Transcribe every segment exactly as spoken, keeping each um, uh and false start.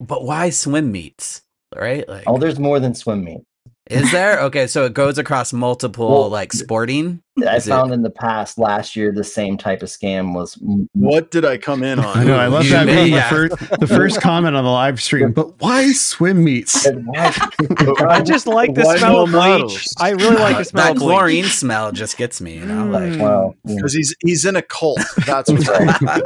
But why swim meets, right? Like, oh, there's more than swim meet. Is there? Okay, so it goes across multiple, well, like sporting? I is found it... in the past, last year, the same type of scam was... What did I come in on? I know, I love you that. May, yeah. the, first, the first comment on the live stream, but why swim meets? I just like the smell of bleach. I really like uh, the smell of bleach. That chlorine smell just gets me, you know? Like, because well, yeah. he's, he's in a cult. That's what's right.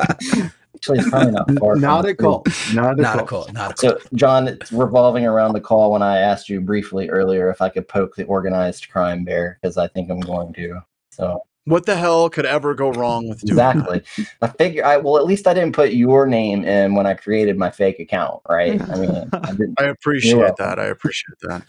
Actually, probably not far not, a cult. Not, a not a cult. Not a cult. So, John, it's revolving around the call when I asked you briefly earlier if I could poke the organized crime bear, because I think I'm going to. So, what the hell could ever go wrong with doing exactly? That? I figure. I well, at least I didn't put your name in when I created my fake account, right? I mean, I, didn't, I appreciate yeah. that. I appreciate that.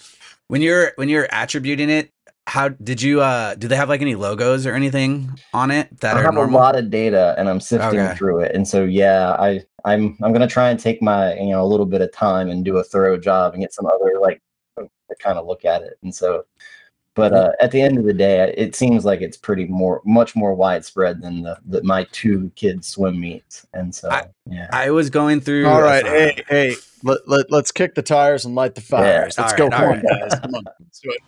When you're when you're attributing it. How did you, uh, do they have like any logos or anything on it that I are have normal? A lot of data and I'm sifting okay. through it. And so, yeah, I, I'm, I'm going to try and take my, you know, a little bit of time and do a thorough job and get some other, like, to kind of look at it. And so, but, uh, at the end of the day, it seems like it's pretty more, much more widespread than the, the my two kids swim meets. And so, I, yeah, I was going through. All right. Hey, hey, let, let, let's kick the tires and light the fires. Yeah, let's go. Right, come on, right. guys. Come on. Let's do it.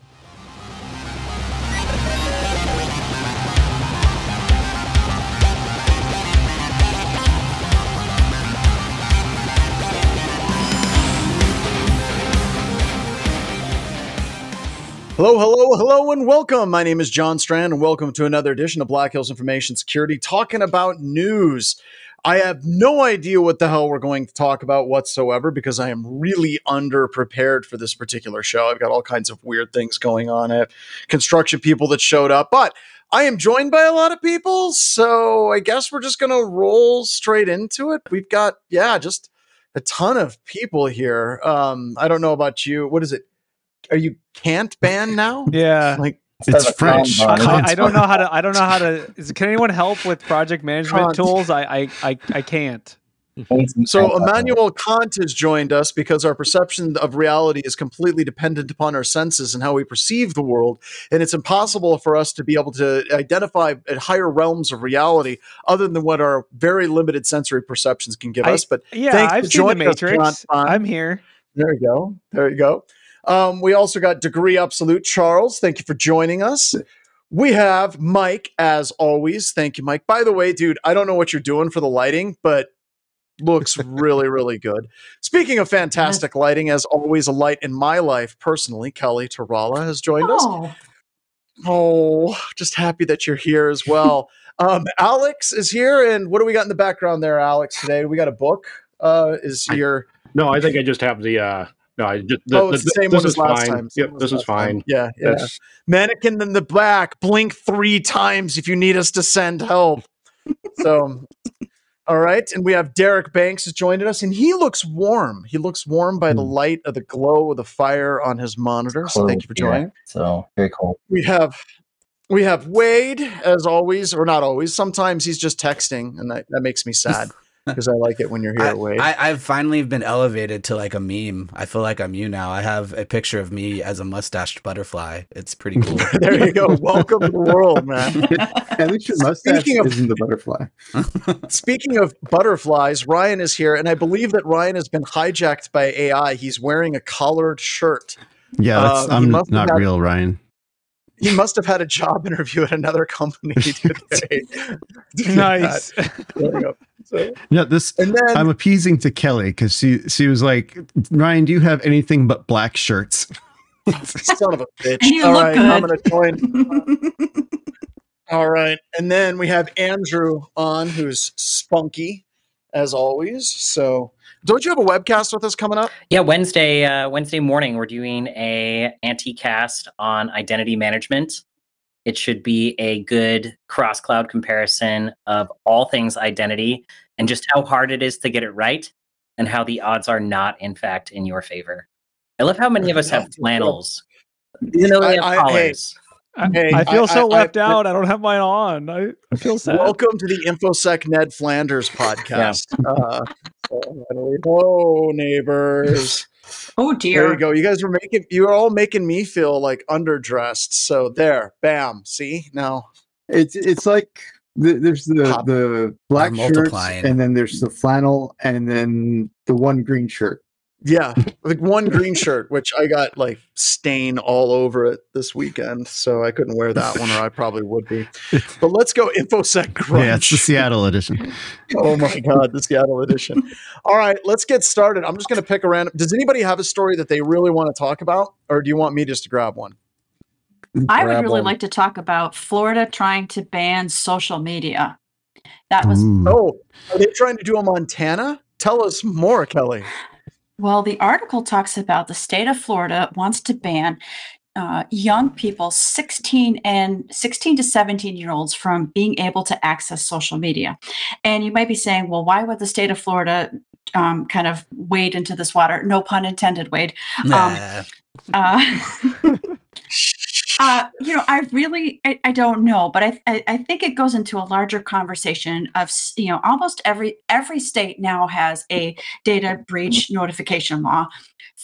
Hello, hello, hello, and welcome. My name is John Strand, and welcome to another edition of Black Hills Information Security, talking about news. I have no idea what the hell we're going to talk about whatsoever because I am really underprepared for this particular show. I've got all kinds of weird things going on. I have construction people that showed up, but I am joined by a lot of people, so I guess we're just going to roll straight into it. We've got, yeah, just a ton of people here. Um, I don't know about you. What is it? Are you Kant banned now? Yeah, like it's French. I, I don't know how to. I don't know how to. Is, can anyone help with project management Kant. tools? I, I, I, I can't. So Emmanuel Kant has joined us because our perception of reality is completely dependent upon our senses and how we perceive the world, and it's impossible for us to be able to identify at higher realms of reality other than what our very limited sensory perceptions can give I, us. But yeah, I've seen the Matrix. Us, I'm here. There you go. There you go. Um, we also got Degree Absolute Charles. Thank you for joining us. We have Mike, as always. Thank you, Mike. By the way, dude, I don't know what you're doing for the lighting, but looks really, really good. Speaking of fantastic lighting, as always, a light in my life personally, Kelly Tarala has joined oh. us. Oh, just happy that you're here as well. um, Alex is here. And what do we got in the background there, Alex, today? We got a book. Uh, is your. No, I think I just have the. Uh... No, I just, the, oh, it's the, the same one as last fine. time. Same yep, this is fine. Time. Yeah, yeah. That's... Mannequin in the black. Blink three times if you need us to send help. So, all right. And we have Derek Banks has joined us, and he looks warm. He looks warm by mm. the light of the glow of the fire on his monitor. So, thank you for joining. Yeah. So, very cool. We have we have Wade, as always, or not always. Sometimes he's just texting, and that, that makes me sad. Because I like it when you're here, I, Wade. I, I've finally been elevated to like a meme. I feel like I'm you now. I have a picture of me as a mustached butterfly. It's pretty cool. There you go. Welcome to the world, man. At least your mustache speaking of, isn't the butterfly. Speaking of butterflies, Ryan is here, and I believe that Ryan has been hijacked by A I. He's wearing a collared shirt. Yeah, that's, uh, I'm not had, real, Ryan. He must have had a job interview at another company today. Nice. So, yeah, this then, I'm appeasing to Kelly because she she was like, Ryan, do you have anything but black shirts? Son of a bitch. All right, good. I'm gonna join. All right. And then we have Andrew on, who's spunky as always. So don't you have a webcast with us coming up? Yeah, Wednesday, uh, Wednesday morning we're doing a anti-cast on identity management. It should be a good cross-cloud comparison of all things identity and just how hard it is to get it right and how the odds are not, in fact, in your favor. I love how many of us have flannels. Even though they have collars. I, hey, I feel I, so I, left I, out. I don't have mine on. I, I feel sad. Welcome to the InfoSec Ned Flanders podcast. Yeah. uh, Whoa, neighbors. Oh dear! There you go. You guys were making you were all making me feel like underdressed. So there, bam. See now, it's it's like the, there's the Pop. the black shirt, and then there's the flannel, and then the one green shirt. Yeah, like one green shirt, which I got like stain all over it this weekend, so I couldn't wear that one, or I probably would be. But let's go InfoSec Crunch. Yeah, it's the Seattle edition. Oh my God, the Seattle edition. All right, let's get started. I'm just going to pick a random. Does anybody have a story that they really want to talk about, or do you want me just to grab one? I grab would really one. like to talk about Florida trying to ban social media. That was Ooh. Oh, are they trying to do a Montana? Tell us more, Kelly. Well, the article talks about the state of Florida wants to ban uh, young people, sixteen and sixteen to seventeen year olds, from being able to access social media. And you might be saying, well, why would the state of Florida um, kind of wade into this water? No pun intended, Wade. Nah. Um, uh, Uh, you know, I really, I, I don't know, but I, I, I think it goes into a larger conversation of, you know, almost every every state now has a data breach notification law.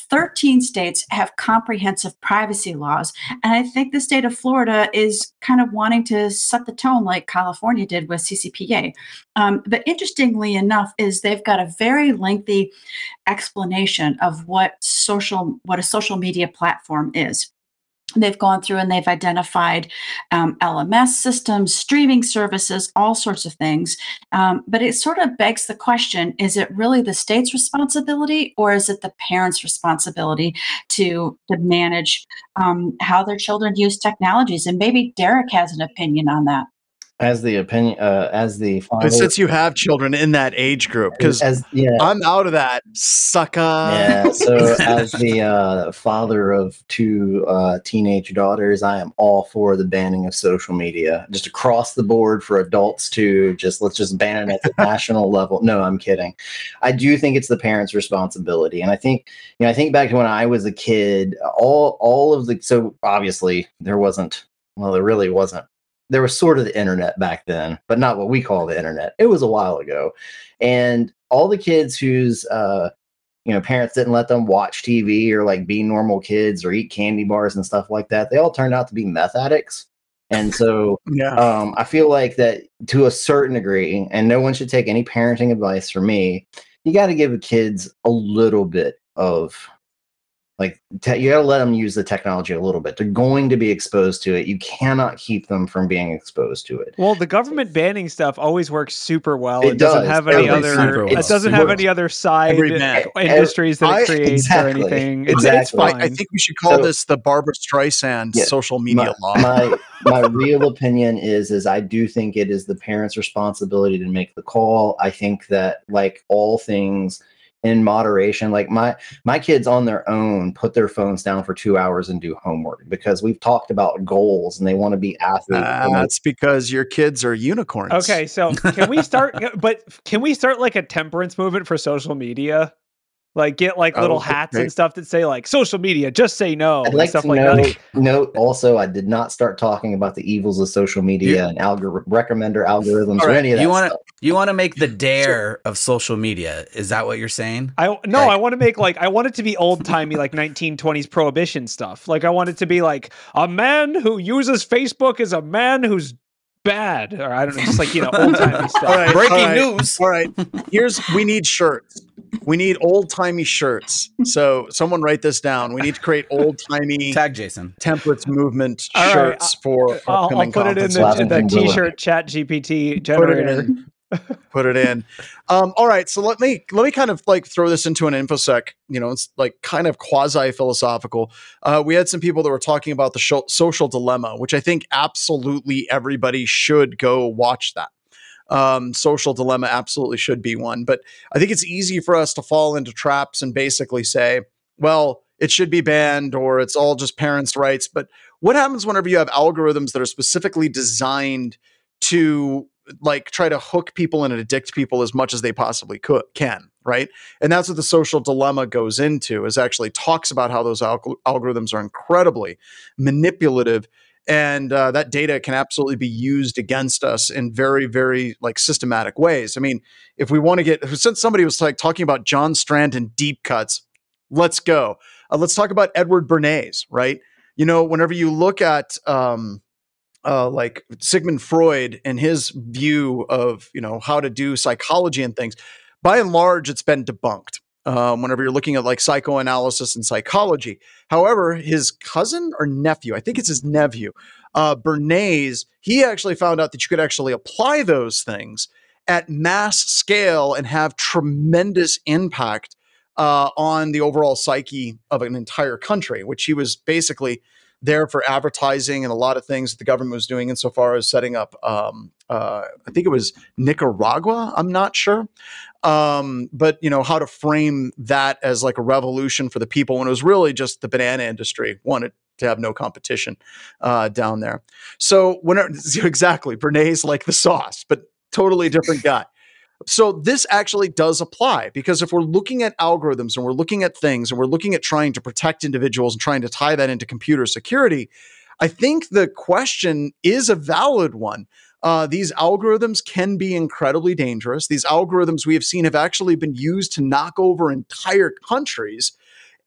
thirteen states have comprehensive privacy laws. And I think the state of Florida is kind of wanting to set the tone like California did with C C P A. Um, but interestingly enough is they've got a very lengthy explanation of what social, what a social media platform is. They've gone through and they've identified um, L M S systems, streaming services, all sorts of things. Um, but it sort of begs the question, is it really the state's responsibility or is it the parents' responsibility to, to manage um, how their children use technologies? And maybe Derek has an opinion on that. As the opinion, uh, as the father, but since you have children in that age group, because yeah. I'm out of that, sucker. Yeah. So as the uh, father of two uh, teenage daughters, I am all for the banning of social media, just across the board for adults too. Just let's just ban it at the national level. No, I'm kidding. I do think it's the parents' responsibility, and I think you know, I think back to when I was a kid. All all of the so obviously there wasn't. Well, there really wasn't. There was sort of the internet back then, but not what we call the internet. It was a while ago. And all the kids whose uh, you know, parents didn't let them watch T V or like be normal kids or eat candy bars and stuff like that, they all turned out to be meth addicts. And so yeah. um, I feel like that to a certain degree, and no one should take any parenting advice from me, you got to give the kids a little bit of Like te- you got to let them use the technology a little bit. They're going to be exposed to it. You cannot keep them from being exposed to it. Well, the government banning stuff always works super well. It, it does. doesn't have any it other. Well. It doesn't have any other side industries that I, it creates exactly, or anything. It's, exactly. it's fine. I, I think we should call so, this the Barbra Streisand yeah, social media my, law. My my real opinion is is I do think it is the parents' responsibility to make the call. I think that like all things. In moderation, like my my kids on their own put their phones down for two hours and do homework because we've talked about goals and they want to be athletes. Uh, that's because your kids are unicorns. Okay, so can we start? But can we start like a temperance movement for social media? Like get like little oh, hats great. and stuff that say like social media, just say no. I'd like stuff to like know, that. Note also, I did not start talking about the evils of social media you, and algor- recommender algorithms right. or any of that you wanna, stuff. You want to make the dare sure. of social media. Is that what you're saying? I No, like, I want to make like, I want it to be old timey, like nineteen twenties prohibition stuff. Like I want it to be like a man who uses Facebook is a man who's bad, or I don't know, just like, you know, old timey stuff. All right, breaking all right, news. All right, here's, we need shirts. We need old-timey shirts. So someone write this down. We need to create old-timey Tag Jason. templates movement All shirts right. for I'll, upcoming I'll put conference. It in the, in the T-shirt chat G P T generator. Put it in. Put it in. Um, all right. So let me let me kind of like throw this into an InfoSec. You know, it's like kind of quasi-philosophical. Uh, we had some people that were talking about the sh- social dilemma, which I think absolutely everybody should go watch that. Um, social dilemma absolutely should be one, but I think it's easy for us to fall into traps and basically say, well, it should be banned or it's all just parents' rights. But what happens whenever you have algorithms that are specifically designed to like try to hook people and addict people as much as they possibly could, can, right? And that's what the social dilemma goes into, is actually talks about how those al- algorithms are incredibly manipulative. And uh, that data can absolutely be used against us in very, very like systematic ways. I mean, if we want to get, since somebody was like talking about John Strand and deep cuts, let's go. Uh, let's talk about Edward Bernays, right? You know, whenever you look at um, uh, like Sigmund Freud and his view of, you know, how to do psychology and things, by and large, it's been debunked. um, whenever you're looking at like psychoanalysis and psychology. However, his cousin or nephew, I think it's his nephew, uh, Bernays, he actually found out that you could actually apply those things at mass scale and have tremendous impact uh, on the overall psyche of an entire country, which he was basically there for advertising and a lot of things that the government was doing insofar as setting up, um, uh, I think it was Nicaragua, I'm not sure. Um, but, you know, how to frame that as like a revolution for the people when it was really just the banana industry wanted to have no competition uh, down there. So when it, exactly, Bernays like the sauce, but totally different guy. So this actually does apply, because if we're looking at algorithms and we're looking at things and we're looking at trying to protect individuals and trying to tie that into computer security, I think the question is a valid one. Uh, these algorithms can be incredibly dangerous. These algorithms we have seen have actually been used to knock over entire countries.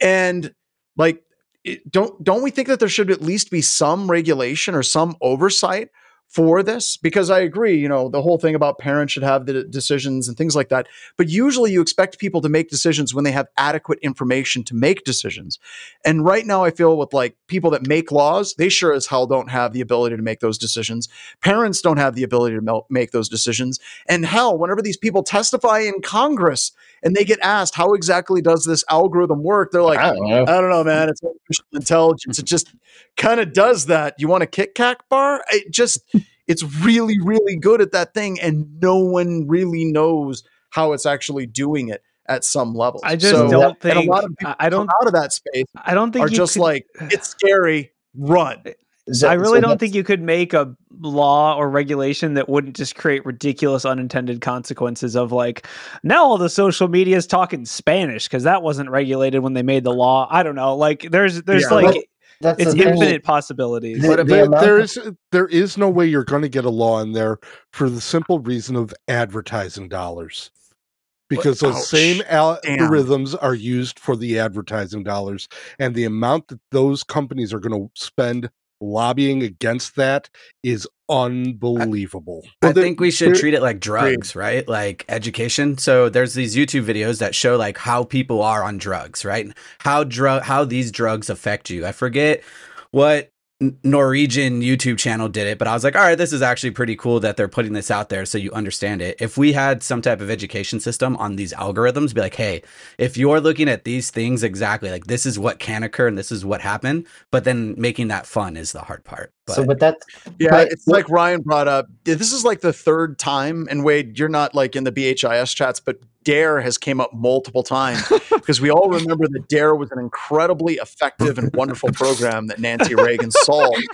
And like, it, don't, don't we think that there should at least be some regulation or some oversight for this? Because I agree, you know, the whole thing about parents should have the decisions and things like that. But usually you expect people to make decisions when they have adequate information to make decisions. And right now I feel with like people that make laws, they sure as hell don't have the ability to make those decisions. Parents don't have the ability to make those decisions. And hell, whenever these people testify in Congress and they get asked, how exactly does this algorithm work? They're like, I don't know, I don't know man. It's artificial intelligence. It just kind of does that. You want a Kit Kat bar? It just... It's really, really good at that thing, and no one really knows how it's actually doing it at some level. I just so, don't think a lot of people I don't come out of that space. I don't think are you just could, like it's scary. Run. That, I really so don't think you could make a law or regulation that wouldn't just create ridiculous unintended consequences of like, now all the social media is talking Spanish because that wasn't regulated when they made the law. I don't know. Like there's there's yeah, like. That's it's infinite possibilities. The, but the there is there is no way you're going to get a law in there for the simple reason of advertising dollars, because but, those ouch, same al- algorithms are used for the advertising dollars, and the amount that those companies are going to spend lobbying against that is unbelievable. I, I well, think we should treat it like drugs, right? Like education. So there's these YouTube videos that show like how people are on drugs, right? How drug, how these drugs affect you. I forget what Norwegian YouTube channel did it, but I was like, all right, this is actually pretty cool that they're putting this out there so you understand it. If we had some type of education system on these algorithms, be like, hey, if you're looking at these things exactly, like this is what can occur and this is what happened, but then making that fun is the hard part. But, so, but that's yeah, but, it's like Ryan brought up. This is like the third time, and Wade, you're not like in the B H I S chats, but DARE has came up multiple times because we all remember that DARE was an incredibly effective and wonderful program that Nancy Reagan solved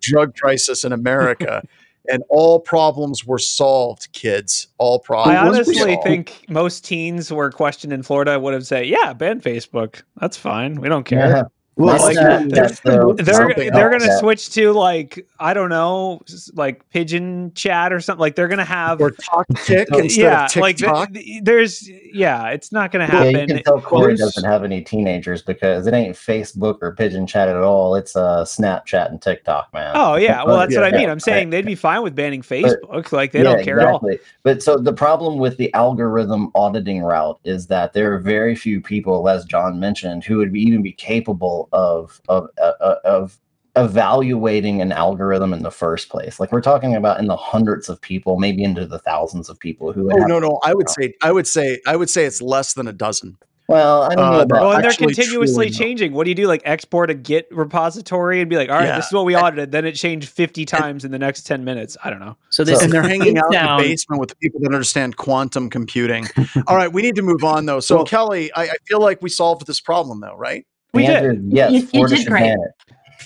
drug crisis in America, and all problems were solved. Kids, all problems. I honestly think most teens were questioned in Florida would have said, "Yeah, ban Facebook. That's fine. We don't care." Yeah. Well, like, that, that's they're they're, they're going to switch to like, I don't know, like pigeon chat or something. Like they're going to have or talk tick instead yeah, of TikTok. Like th- there's yeah, it's not going to happen. Yeah, you can tell Corey doesn't have any teenagers because it ain't Facebook or pigeon chat at all. It's uh, Snapchat and TikTok, man. Oh yeah, well that's yeah, what I mean. I'm saying they'd be fine with banning Facebook. But, like they yeah, don't care exactly. at all. But so the problem with the algorithm auditing route is that there are very few people, as John mentioned, who would be, even be capable of of uh, of evaluating an algorithm in the first place. Like we're talking about in the hundreds of people, maybe into the thousands of people who oh no no I would say I would say I would say it's less than a dozen. Well, I don't know uh, about well, and they're continuously changing. What do you do? Like export a Git repository and be like, all right, yeah. this is what we audited. Then it changed fifty times and, in the next ten minutes. I don't know. So, this so and they're hanging out down. in the basement with the people that understand quantum computing. All right, we need to move on though. So well, Kelly, I, I feel like we solved this problem though, right? We Andrew, did. Yes, you, you did great.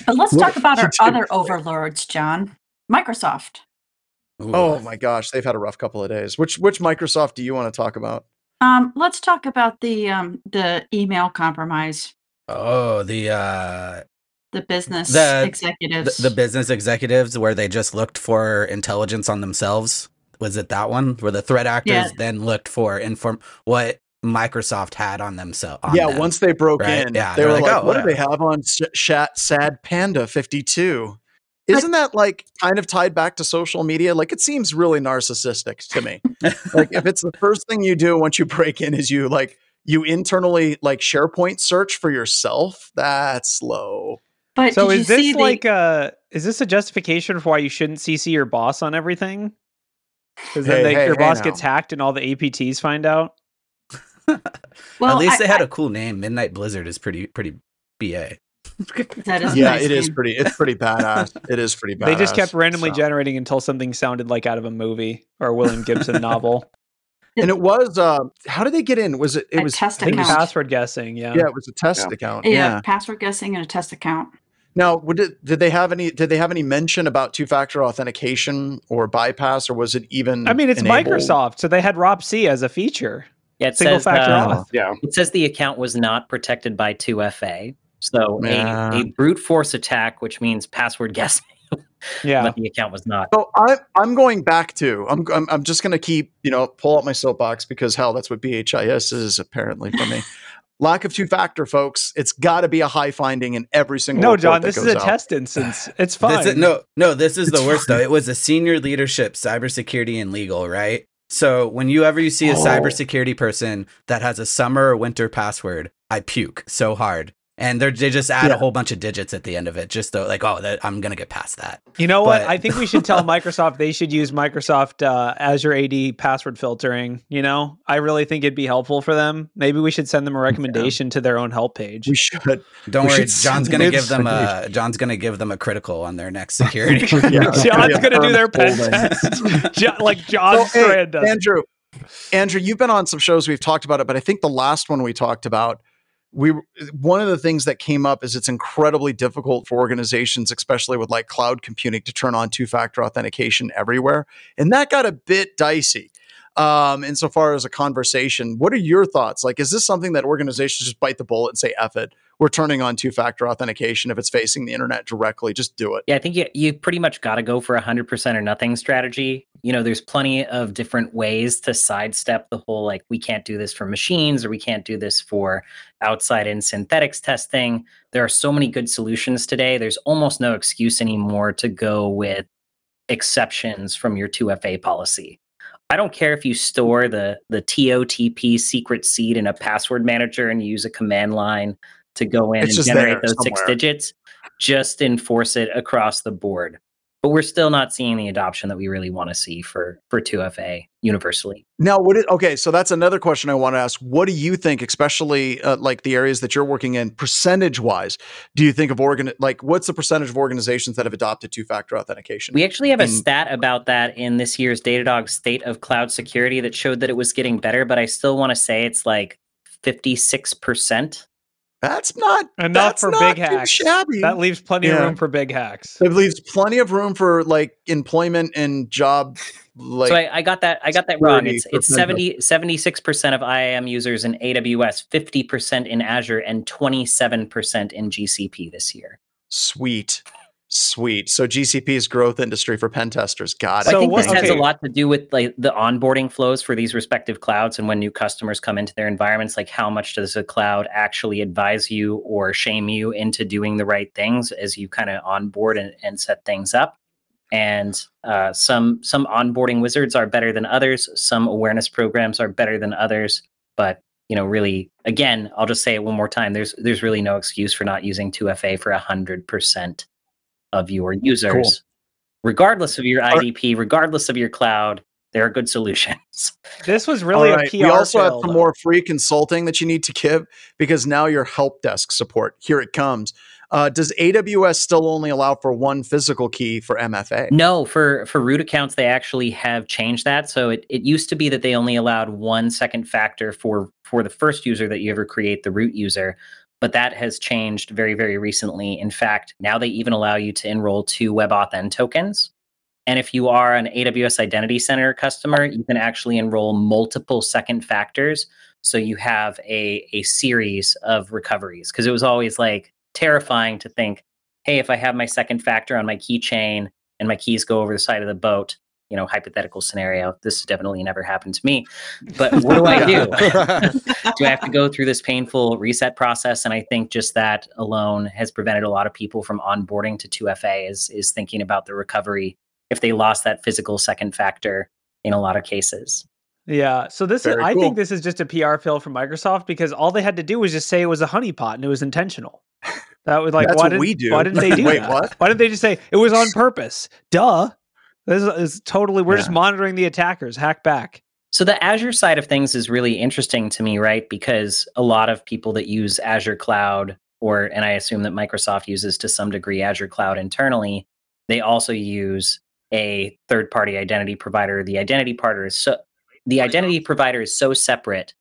But let's what? talk about our other overlords, John. Microsoft. Ooh. Oh my gosh, they've had a rough couple of days. Which which Microsoft do you want to talk about? Um, let's talk about the um, the email compromise. Oh, the uh, the business the, executives. The, the business executives, where they just looked for intelligence on themselves. Was it that one where the threat actors yeah. then looked for inform what? Microsoft had on themselves. On yeah, them, once they broke right? in, yeah, they were like, like oh, what whatever. do they have on sh- sh- Sad Panda fifty-two? Isn't that like kind of tied back to social media? Like it seems really narcissistic to me. Like if it's the first thing you do once you break in is you like you internally like SharePoint search for yourself, that's slow. But so is this like the... a, is this a justification for why you shouldn't C C your boss on everything? Because hey, then they, hey, your hey boss now. gets hacked and all the A P Ts find out. Well, at least I, they had I, a cool name. Midnight Blizzard is pretty pretty B A. That is yeah, nice it name. is pretty. It's pretty badass. It is pretty badass. They just kept randomly so. generating until something sounded like out of a movie or a William Gibson novel. And it was, uh, how did they get in? Was it, it a was test account. password guessing? Yeah. Yeah. It was a test yeah. account. Yeah, yeah. Password guessing and a test account. Now, would it, did they have any, did they have any mention about two-factor authentication or bypass, or was it even, I mean, it's enabled? Microsoft. So they had R O P C as a feature. Yeah. It Single says, factor uh, auth. Yeah. It says the account was not protected by two F A. So yeah. a, a brute force attack, which means password guessing. Yeah, but the account was not. So I, I'm going back to I'm I'm, I'm just going to keep you know pull out my soapbox because hell, that's what B H I S is apparently for me. Lack of two factor, folks. It's got to be a high finding in every single. No, John, that this goes is a out. test instance. It's fine. Is, no, no, this is it's the worst fine. though. It was a senior leadership, cybersecurity and legal, right? So when you ever you see a oh. cybersecurity person that has a summer or winter password, I puke so hard. And they just add yeah. a whole bunch of digits at the end of it, just though, like, oh, that, I'm going to get past that. You know but... what? I think we should tell Microsoft they should use Microsoft uh, Azure A D password filtering. You know, I really think it'd be helpful for them. Maybe we should send them a recommendation yeah. to their own help page. We should. Don't we worry, should John's going to give them a John's going to give them a critical on their next security. yeah, John's going to do their pen test, John, like John Strand does. Andrew, Andrew, you've been on some shows. We've talked about it, but I think the last one we talked about. We one of the things that came up is it's incredibly difficult for organizations, especially with like cloud computing, to turn on two-factor authentication everywhere, and that got a bit dicey. Um, insofar as a conversation, what are your thoughts? Like, is this something that organizations just bite the bullet and say, "F it, we're turning on two-factor authentication if it's facing the internet directly, just do it"? Yeah, I think you you pretty much got to go for a hundred percent or nothing strategy. You know, there's plenty of different ways to sidestep the whole, like, we can't do this for machines or we can't do this for outside in synthetics testing. There are so many good solutions today. There's almost no excuse anymore to go with exceptions from your two F A policy. I don't care if you store the, the T O T P secret seed in a password manager and you use a command line to go in it's and generate those somewhere. six digits. Just enforce it across the board. But we're still not seeing the adoption that we really want to see for, for two F A universally. Now, would it, okay, so that's another question I want to ask. What do you think, especially uh, like the areas that you're working in, percentage-wise, do you think of, organ like what's the percentage of organizations that have adopted two-factor authentication? We actually have a in- stat about that in this year's Datadog State of Cloud Security that showed that it was getting better, but I still want to say it's like fifty-six percent. That's not enough that's for not big hacks. Shabby. That leaves plenty yeah. of room for big hacks. It leaves plenty of room for like employment and job. Like, so I, I got that. I got that wrong. It's it's seventy, seventy-six percent of I A M users in A W S, fifty percent in Azure, and twenty-seven percent in G C P this year. Sweet. Sweet. So G C P's growth industry for pen testers. Got it. So I think what, this okay. has a lot to do with like the onboarding flows for these respective clouds, and when new customers come into their environments, like how much does a cloud actually advise you or shame you into doing the right things as you kind of onboard and, and set things up. And uh, some some onboarding wizards are better than others. Some awareness programs are better than others. But you know, really, again, I'll just say it one more time. There's there's really no excuse for not using two F A for one hundred percent. Of your users, cool. regardless of your I D P, regardless of your cloud, there are good solutions. This was really right. a P R. We also fail, have some though. more free consulting that you need to give because now your help desk support. Here it comes. Uh, does A W S still only allow for one physical key for M F A? No, for, for root accounts, they actually have changed that. So it, it used to be that they only allowed one second factor for, for the first user that you ever create, the root user. But that has changed very, very recently. In fact, now they even allow you to enroll two WebAuthn tokens. And if you are an A W S Identity Center customer, you can actually enroll multiple second factors. So you have a, a series of recoveries. Because it was always like terrifying to think, hey, if I have my second factor on my keychain and my keys go over the side of the boat, you know, hypothetical scenario, this definitely never happened to me, but what do I do? Do I have to go through this painful reset process? And I think just that alone has prevented a lot of people from onboarding to two F A is, is thinking about the recovery if they lost that physical second factor in a lot of cases. Yeah. So this Very is, cool. I think this is just a P R fail from Microsoft, because all they had to do was just say it was a honeypot and it was intentional. That was like, why didn't, we do. why didn't they do Wait, that? What? Why didn't they just say it was on purpose? Duh. This is totally, we're yeah. just monitoring the attackers, hack back. So the Azure side of things is really interesting to me, right? Because a lot of people that use Azure Cloud, or, and I assume that Microsoft uses to some degree Azure Cloud internally, they also use a third-party identity provider. The identity partner is so, the identity provider is so separate,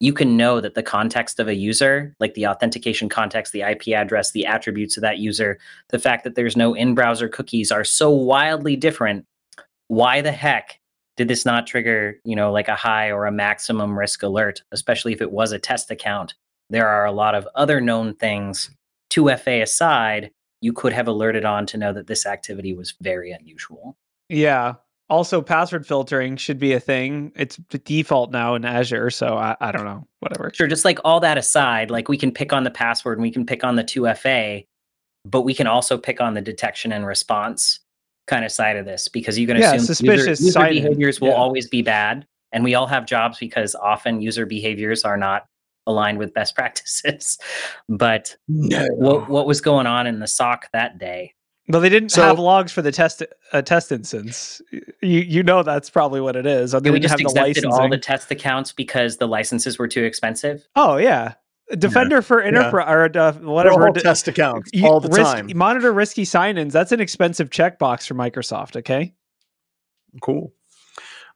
you can know that the context of a user, like the authentication context, the I P address, the attributes of that user, the fact that there's no in-browser cookies are so wildly different. Why the heck did this not trigger, you know, like a high or a maximum risk alert, especially if it was a test account? There are a lot of other known things, two F A aside, you could have alerted on to know that this activity was very unusual. Yeah. Also, password filtering should be a thing. It's the default now in Azure, so I, I don't know, whatever. Sure, just like all that aside, like we can pick on the password and we can pick on the two F A, but we can also pick on the detection and response kind of side of this, because you can yeah, assume suspicious user, user behaviors will yeah. always be bad, and we all have jobs because often user behaviors are not aligned with best practices. But no. what what was going on in the S O C that day? Well, they didn't so, have logs for the test uh, test instance. You you know that's probably what it is. They didn't we just have accepted the all the test accounts because the licenses were too expensive. Oh yeah, Defender yeah. for enterprise yeah. or uh, whatever de- test accounts you, all the risk, time. Monitor risky sign-ins. That's an expensive checkbox for Microsoft. Okay, cool.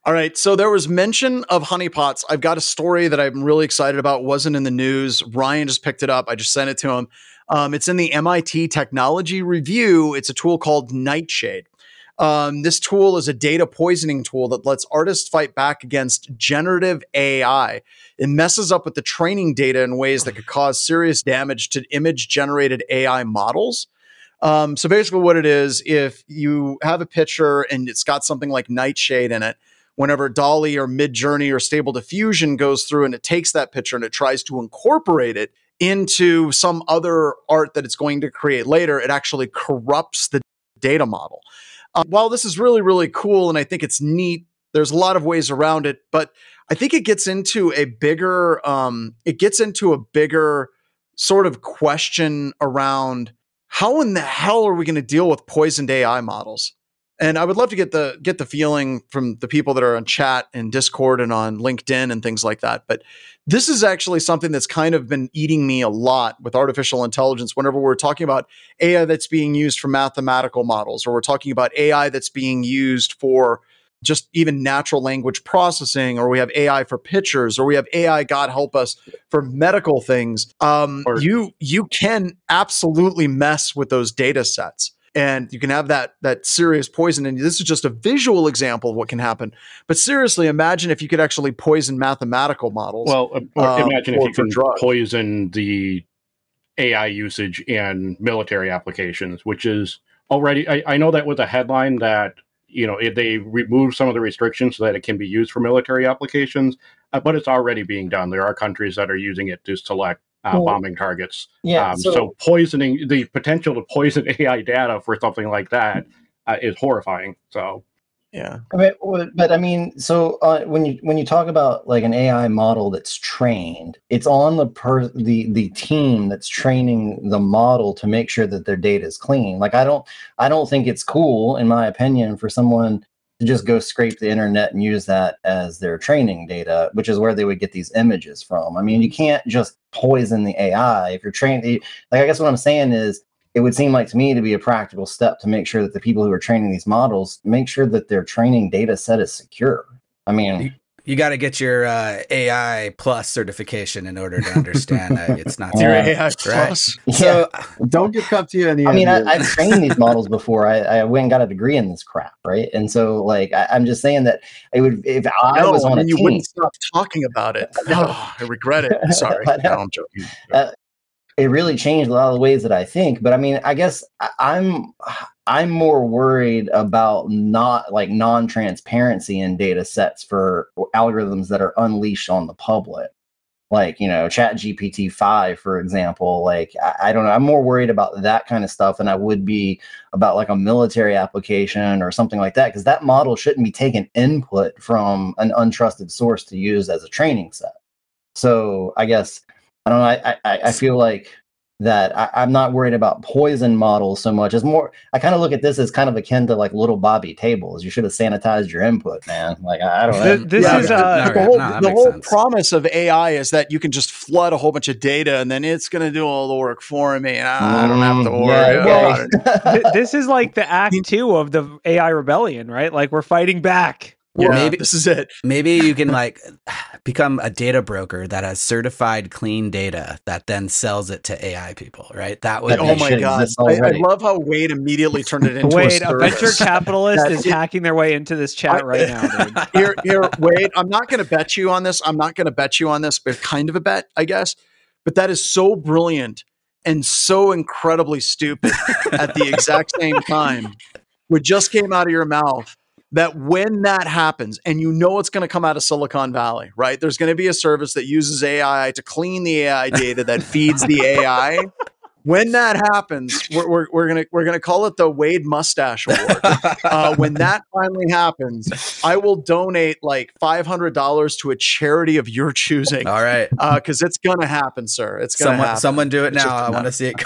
All right, so there was mention of honeypots. I've got a story that I'm really excited about. Wasn't in the news. Ryan just picked it up. I just sent it to him. Um, it's in the M I T Technology Review. It's a tool called Nightshade. Um, this tool is a data poisoning tool that lets artists fight back against generative A I. It messes up with the training data in ways that could cause serious damage to image-generated A I models. Um, so basically what it is, if you have a picture and it's got something like Nightshade in it, whenever DALL-E or Midjourney or Stable Diffusion goes through and it takes that picture and it tries to incorporate it into some other art that it's going to create later, it actually corrupts the data model. Uh, while this is really, really cool, and I think it's neat, there's a lot of ways around it, but I think it gets into a bigger, um, it gets into a bigger sort of question around how in the hell are we going to deal with poisoned A I models? And I would love to get the get the feeling from the people that are on chat and Discord and on LinkedIn and things like that. But this is actually something that's kind of been eating me a lot with artificial intelligence. Whenever we're talking about A I that's being used for mathematical models, or we're talking about A I that's being used for just even natural language processing, or we have A I for pictures, or we have A I, God help us, for medical things, um, or- you you can absolutely mess with those data sets. And you can have that that serious poison. And this is just a visual example of what can happen. But seriously, imagine if you could actually poison mathematical models. Well, or um, imagine or if you could poison the A I usage in military applications, which is already, I, I know that was a headline that, you know, it, they removed some of the restrictions so that it can be used for military applications, uh, but it's already being done. There are countries that are using it to select Uh, well, bombing targets. Yeah, um, so, so poisoning, the potential to poison A I data for something like that uh, is horrifying. So, yeah. I mean, but I mean, so uh, when you when you talk about like an A I model that's trained, it's on the per the the team that's training the model to make sure that their data is clean. Like I don't I don't think it's cool, in my opinion, for someone to just go scrape the internet and use that as their training data, which is where they would get these images from. I mean, you can't just poison the A I if you're trained. Like, I guess what I'm saying is it would seem like to me to be a practical step to make sure that the people who are training these models, make sure that their training data set is secure. I mean, you, you got to get your uh, A I plus certification in order to understand that it's not your uh, A I plus. Right? So yeah. Don't get up to you. Any I mean, I, I've trained these models before. I, I went and got a degree in this crap, right? And so, like, I, I'm just saying that it would if I no, was on I mean, a you team, wouldn't stop talking about it. Oh, I regret it. Sorry, no, I'm joking. Uh, it really changed a lot of the ways that I think. But I mean, I guess I, I'm. I'm more worried about not like non-transparency in data sets for algorithms that are unleashed on the public. like, you know, Chat G P T five, for example. Like, I, I don't know. I'm more worried about that kind of stuff than I would be about like a military application or something like that, because that model shouldn't be taking input from an untrusted source to use as a training set. So I guess, I don't know, I, I, I feel like that I, I'm not worried about poison models so much. It's more, I kind of look at this as kind of akin to like little Bobby tables. You should have sanitized your input, man. Like, I, I don't know. This yeah, is uh, no, the whole, no, the whole promise of A I is that you can just flood a whole bunch of data and then it's going to do all the work for me. And I, mm, I don't have to worry yeah, about yeah. it. This is like the act two of the A I rebellion, right? Like, we're fighting back. Yeah, maybe this is it. Maybe you can like become a data broker that has certified clean data that then sells it to A I people, right? That would. That oh my god! I, I love how Wade immediately turned it into Wade, a service. Wade, a venture capitalist is it. hacking their way into this chat I, right now. Dude. Here, here, Wade. I'm not going to bet you on this. I'm not going to bet you on this, but kind of a bet, I guess. But that is so brilliant and so incredibly stupid at the exact same time. What just came out of your mouth. That when that happens, and you know it's going to come out of Silicon Valley, right? There's going to be a service that uses A I to clean the A I data that feeds the A I. When that happens, we're, we're, we're going to we're gonna call it the Wade Mustache Award. Uh, when that finally happens, I will donate like five hundred dollars to a charity of your choosing. All right. Because uh, it's going to happen, sir. It's going to happen. Someone do it now. I want to see it.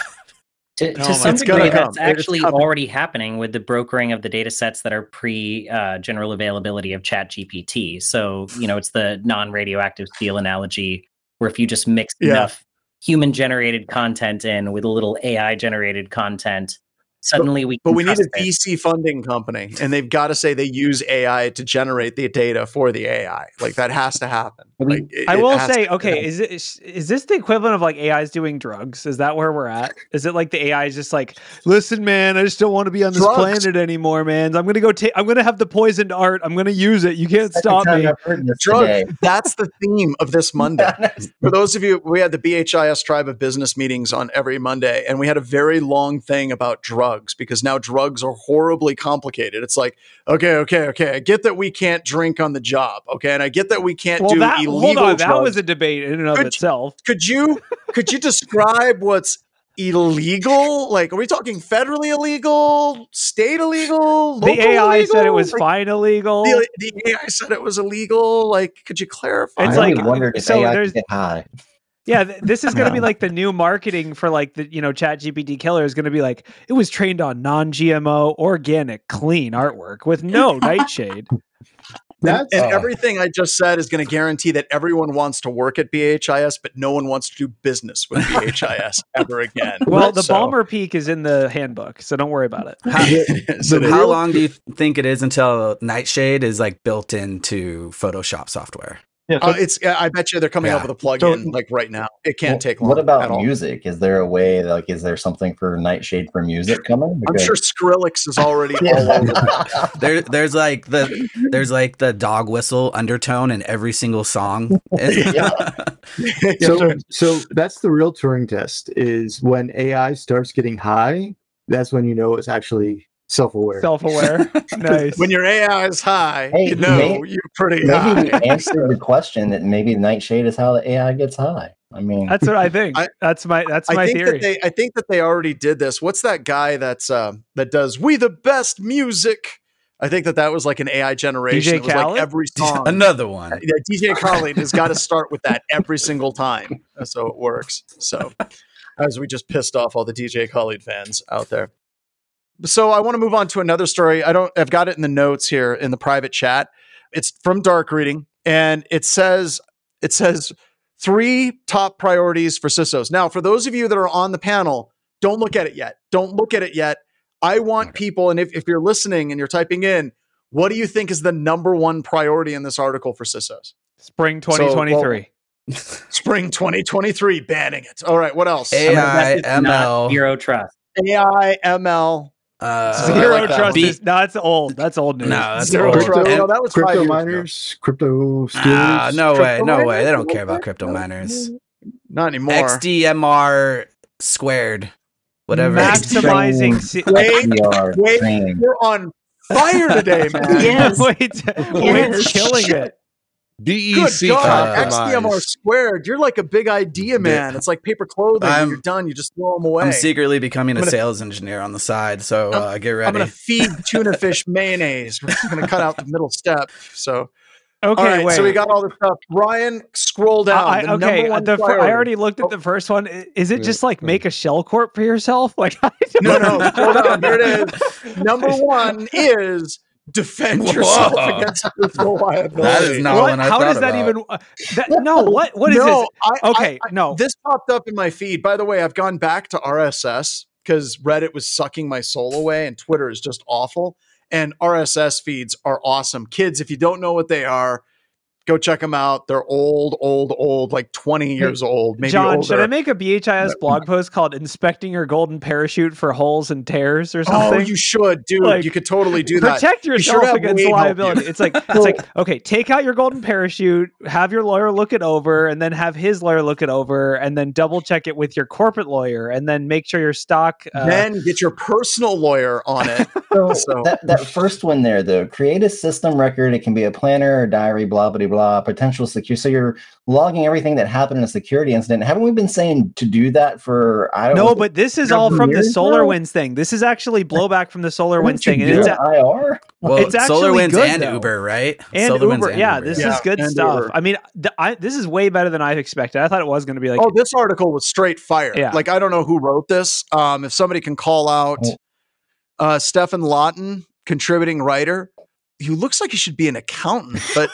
To, to oh, some degree, that's come. actually already happening with the brokering of the data sets that are pre-general uh, availability of Chat G P T. So, you know, it's the non-radioactive steel analogy where if you just mix yeah. enough human-generated content in with a little A I-generated content, suddenly but, we can But we need a V C funding company, and they've got to say they use A I to generate the data for the A I. Like, that has to happen. Like, it, I will say, okay, is it is this the equivalent of like A I's doing drugs? Is that where we're at? Is it like the A I is just like, listen, man, I just don't want to be on this drugs. planet anymore, man. I'm gonna go take. I'm gonna have the poisoned art. I'm gonna use it. You can't stop me. Drugs. That's the theme of this Monday. For those of you, we had the B H I S Tribe of Business meetings on every Monday, and we had a very long thing about drugs. Because now drugs are horribly complicated. It's like, okay, okay, okay. I get that we can't drink on the job, okay, and I get that we can't well, do that, illegal hold on, drugs. That was a debate in and of could, itself. Could you could you describe what's illegal? Like, are we talking federally illegal, state illegal, local illegal? The A I illegal? said it was like, fine illegal. The, the A I said it was illegal. Like, could you clarify? It's I like wondered if so A I could get high. Yeah, th- this is going to yeah. be like the new marketing for like the, you know, Chat G P T killer is going to be like, it was trained on non G M O, organic, clean artwork with no nightshade. That's, and uh, everything I just said is going to guarantee that everyone wants to work at B H I S, but no one wants to do business with B H I S ever again. Well, the so. Balmer peak is in the handbook, so don't worry about it. How, so how real- long do you think it is until Nightshade is like built into Photoshop software? Yeah, so uh, it's. I bet you they're coming yeah. up with a plugin so, like right now. It can't well, take long. What about music? All. Is there a way? Like, is there something for Nightshade for music coming? Because... I'm sure Skrillex is already all over. there, there's like the there's like the dog whistle undertone in every single song. so, so that's the real Turing test. Is when A I starts getting high, that's when you know it's actually. Self-aware. Self-aware. Nice. When your A I is high, hey, you know maybe, you're pretty maybe high. Maybe we answered the question that maybe Nightshade is how the A I gets high. I mean, that's what I think. I, that's my that's I my think theory. That they, I think that they already did this. What's that guy that's uh, that does "We the Best Music"? I think that that was like an A I generation. D J Khaled? It was like every song. Another one. Yeah, D J Khaled has got to start with that every single time, so it works. So, as we just pissed off all the D J Khaled fans out there. So I want to move on to another story. I don't, I've got it in the notes here in the private chat. It's from Dark Reading, and it says, it says three top priorities for C I S Os. Now, for those of you that are on the panel, don't look at it yet. Don't look at it yet. I want people, and if, if you're listening and you're typing in, what do you think is the number one priority in this article for C I S Os? Spring twenty twenty-three. So, well, spring twenty twenty-three, banning it. All right, what else? A I M L. Zero trust. A I M L. Uh, Zero like trust. Is, no, that's old. That's old news. No, that's Zero old. Crypto, no, that was crypto miners, crypto stealers. Ah, no crypto way, no miners? way. They don't care about crypto miners. Not anymore. X D M R squared, whatever. Maximizing. C- wait, wait, wait, you're on fire today, man. Yes, wait, yes. wait, killing it. D E C. Good God, X D M R squared. You're like a big idea man. Yeah. It's like paper clothing. I'm, you're done. You just throw them away. I'm secretly becoming I'm gonna, a sales engineer on the side. So uh, get ready. I'm going to feed tuna fish mayonnaise. We're going to cut out the middle step. So. Okay, all right, wait. So we got all the stuff. Ryan, scroll down. I, I, the okay, one the fir- I already looked at the first one. Is it just like make a shell corp for yourself? Like I no, no, scroll down. Here it is. Number one is defend Whoa. yourself against physical liability. That is not what, what I How does that about. even? Uh, that, no, what? What is no, this? I, okay, I, I, no. This popped up in my feed. By the way, I've gone back to R S S because Reddit was sucking my soul away, and Twitter is just awful. And R S S feeds are awesome. Kids, if you don't know what they are, go check them out. They're old, old, old, like twenty years old, maybe John, older. Should I make a B H I S blog post called Inspecting Your Golden Parachute for Holes and Tears or something? Oh, you should, dude. Like, you could totally do protect that. Protect yourself you against liability. You. It's like, it's like, okay, take out your golden parachute, have your lawyer look it over, and then have his lawyer look it over, and then double check it with your corporate lawyer, and then make sure your stock... Uh, then get your personal lawyer on it. So, so. That, that first one there, though, create a system record. It can be a planner or diary, blah, blah, blah. Blah, potential secure. So you're logging everything that happened in a security incident. Haven't we been saying to do that for? I don't know. No, but this is all from the SolarWinds thing. This is actually blowback from the SolarWinds thing. And it's I R. Well, it's SolarWinds and though. Uber, right? And SolarWinds Uber. And yeah, Uber. this yeah. is good and stuff. Uber. I mean, th- I, this is way better than I expected. I thought it was going to be like, oh, this article was straight fire. Yeah. Like I don't know who wrote this. Um, if somebody can call out uh, Stephen Lawton, contributing writer. He looks like he should be an accountant, but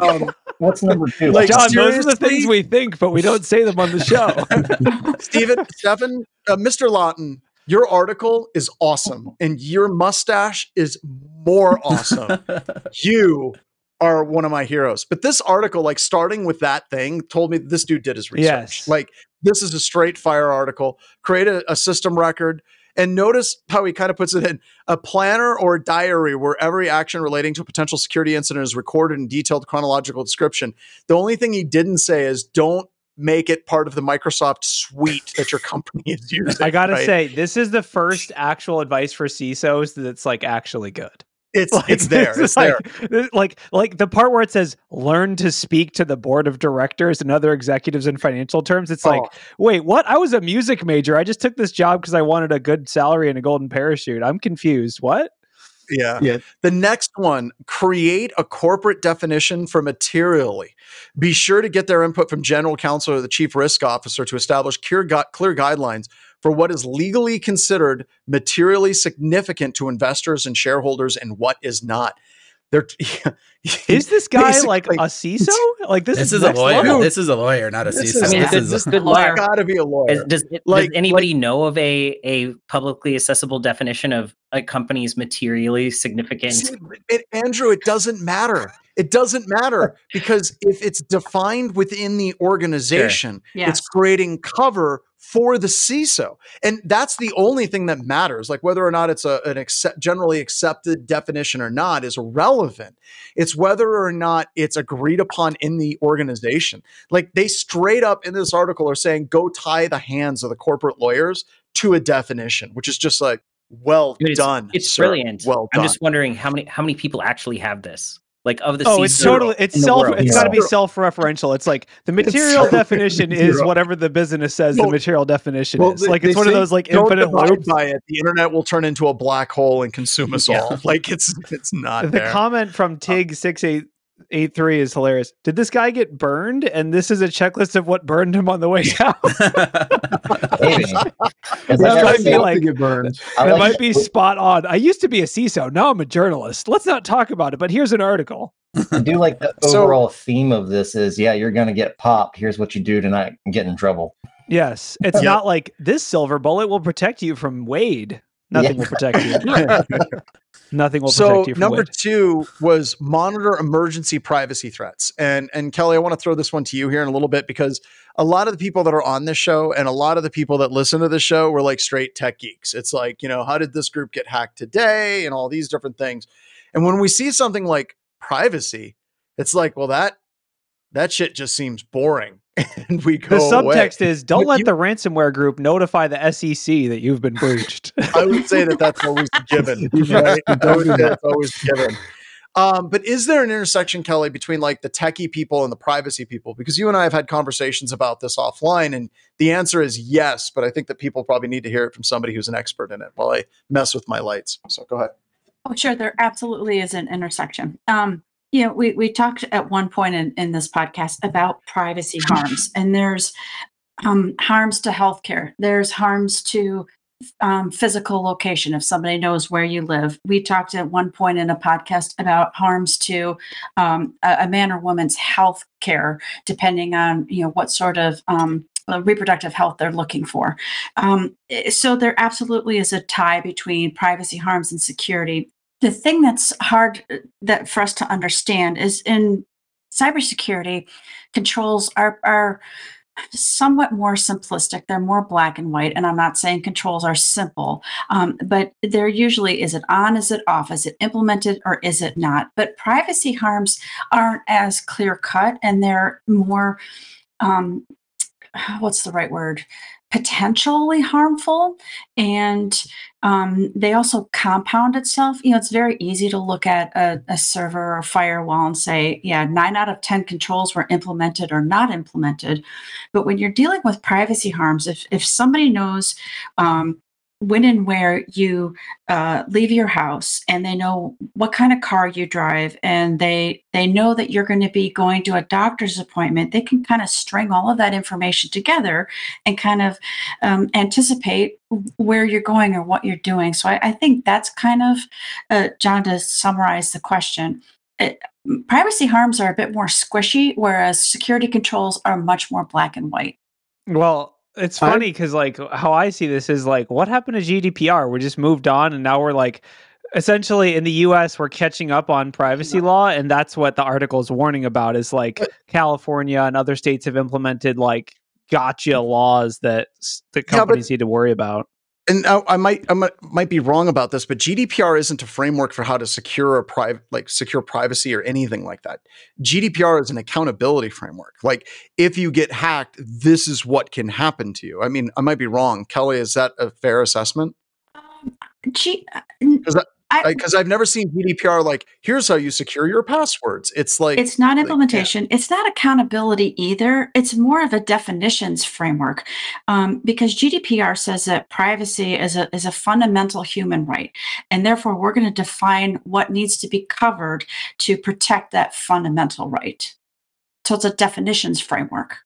um, what's number two? Like, John, seriously? Those are the things we think, but we don't say them on the show. Steven, Stephen, uh, Mister Lawton, your article is awesome, and your mustache is more awesome. You are one of my heroes. But this article, like starting with that thing, told me this dude did his research. Yes. Like, this is a straight fire article. Create a, a system record. And notice how he kind of puts it in a planner or a diary where every action relating to a potential security incident is recorded in detailed chronological description. The only thing he didn't say is don't make it part of the Microsoft suite that your company is using. I got to right? say, this is the first actual advice for C I S Os that's like actually good. It's like, it's there. It's like, there. Like, like the part where it says, learn to speak to the board of directors and other executives in financial terms. It's oh. like, wait, what? I was a music major. I just took this job because I wanted a good salary and a golden parachute. I'm confused. What? Yeah. yeah. The next one, create a corporate definition for materially. Be sure to get their input from general counsel or the chief risk officer to establish clear, gu- clear guidelines for what is legally considered materially significant to investors and shareholders and what is not. They're, yeah, is this guy like a C I S O? Like this, this is, is a lawyer. Level. This is a lawyer, not a this C I S O. I mean, this is, is a lawyer. Gotta be a lawyer. Is, does, like, does anybody like, know of a, a publicly accessible definition of a company's materially significant? See, it, Andrew, it doesn't matter. It doesn't matter because if it's defined within the organization, sure. yeah. it's creating cover for the C I S O. And that's the only thing that matters. Like whether or not it's a, an accept, generally accepted definition or not is irrelevant. It's whether or not it's agreed upon in the organization. Like they straight up in this article are saying, go tie the hands of the corporate lawyers to a definition, which is just like, well Dude, it's, done. It's sir. brilliant. Well done. I'm just wondering how many, how many people actually have this? Like of the oh, it's totally it's self. World. It's yeah. got to be self-referential. It's like the material so definition is whatever the business says no. the material definition well, is. They, like they it's one of those like infinite loops. By it, the internet will turn into a black hole and consume us yeah. all. Like it's it's not. The there. comment from Tig six eight eight three is hilarious. Did this guy get burned? And this is a checklist of what burned him on the way out. That might be like get burned. That like, might be spot on. I used to be a C I S O. Now I'm a journalist. Let's not talk about it, but here's an article. I do like the overall so, theme of this is, yeah, you're going to get popped. Here's what you do to not get in trouble. Yes. It's yep. not like this silver bullet will protect you from Wade. Nothing yeah. will protect you. Nothing will so protect you from number Wade. Two was monitor emergency privacy threats. And and Kelly, I want to throw this one to you here in a little bit because a lot of the people that are on this show and a lot of the people that listen to the show were like straight tech geeks. It's like, you know, how did this group get hacked today and all these different things. And when we see something like privacy, it's like, well, that that shit just seems boring. And we go the subtext away. is don't but let you, the ransomware group notify the S E C that you've been breached. I would say that that's always given. Right? That's always given. Um, but is there an intersection, Kelly, between like the techie people and the privacy people? Because you and I have had conversations about this offline, and the answer is yes. But I think that people probably need to hear it from somebody who's an expert in it while I mess with my lights. So go ahead. Oh, sure. There absolutely is an intersection. Um, you know, we, we talked at one point in, in this podcast about privacy harms, and there's um, harms to healthcare. There's harms to Um, physical location. If somebody knows where you live, we talked at one point in a podcast about harms to um, a, a man or woman's health care, depending on you know what sort of um, reproductive health they're looking for. Um, so there absolutely is a tie between privacy harms and security. The thing that's hard that for us to understand is in cybersecurity, controls are are. somewhat more simplistic. They're more black and white. And I'm not saying controls are simple, um, but they're usually, is it on, is it off, is it implemented, or is it not? But privacy harms aren't as clear cut, and they're more, um, what's the right word? potentially harmful. And um, they also compound itself. You know, it's very easy to look at a, a server or firewall and say, yeah, nine out of ten controls were implemented or not implemented. But when you're dealing with privacy harms, if, if somebody knows um, when and where you uh, leave your house, and they know what kind of car you drive, and they, they know that you're going to be going to a doctor's appointment, they can kind of string all of that information together and kind of um, anticipate where you're going or what you're doing. So I, I think that's kind of, uh, John, to summarize the question, it, privacy harms are a bit more squishy, whereas security controls are much more black and white. Well, it's funny because like how I see this is like, what happened to G D P R? We just moved on, and now we're like, essentially in the U S, we're catching up on privacy law. And that's what the article is warning about, is like California and other states have implemented like gotcha laws that the companies yeah, but- need to worry about. And I, I might I might, might be wrong about this, but G D P R isn't a framework for how to secure a private, like secure privacy or anything like that. G D P R is an accountability framework. Like, if you get hacked, this is what can happen to you. I mean, I might be wrong. Kelly, is that a fair assessment? Um, G- Because I've never seen G D P R like, here's how you secure your passwords. It's like, it's not implementation. Like, yeah. It's not accountability either. It's more of a definitions framework, um, because G D P R says that privacy is a is a fundamental human right, and therefore we're going to define what needs to be covered to protect that fundamental right. So it's a definitions framework.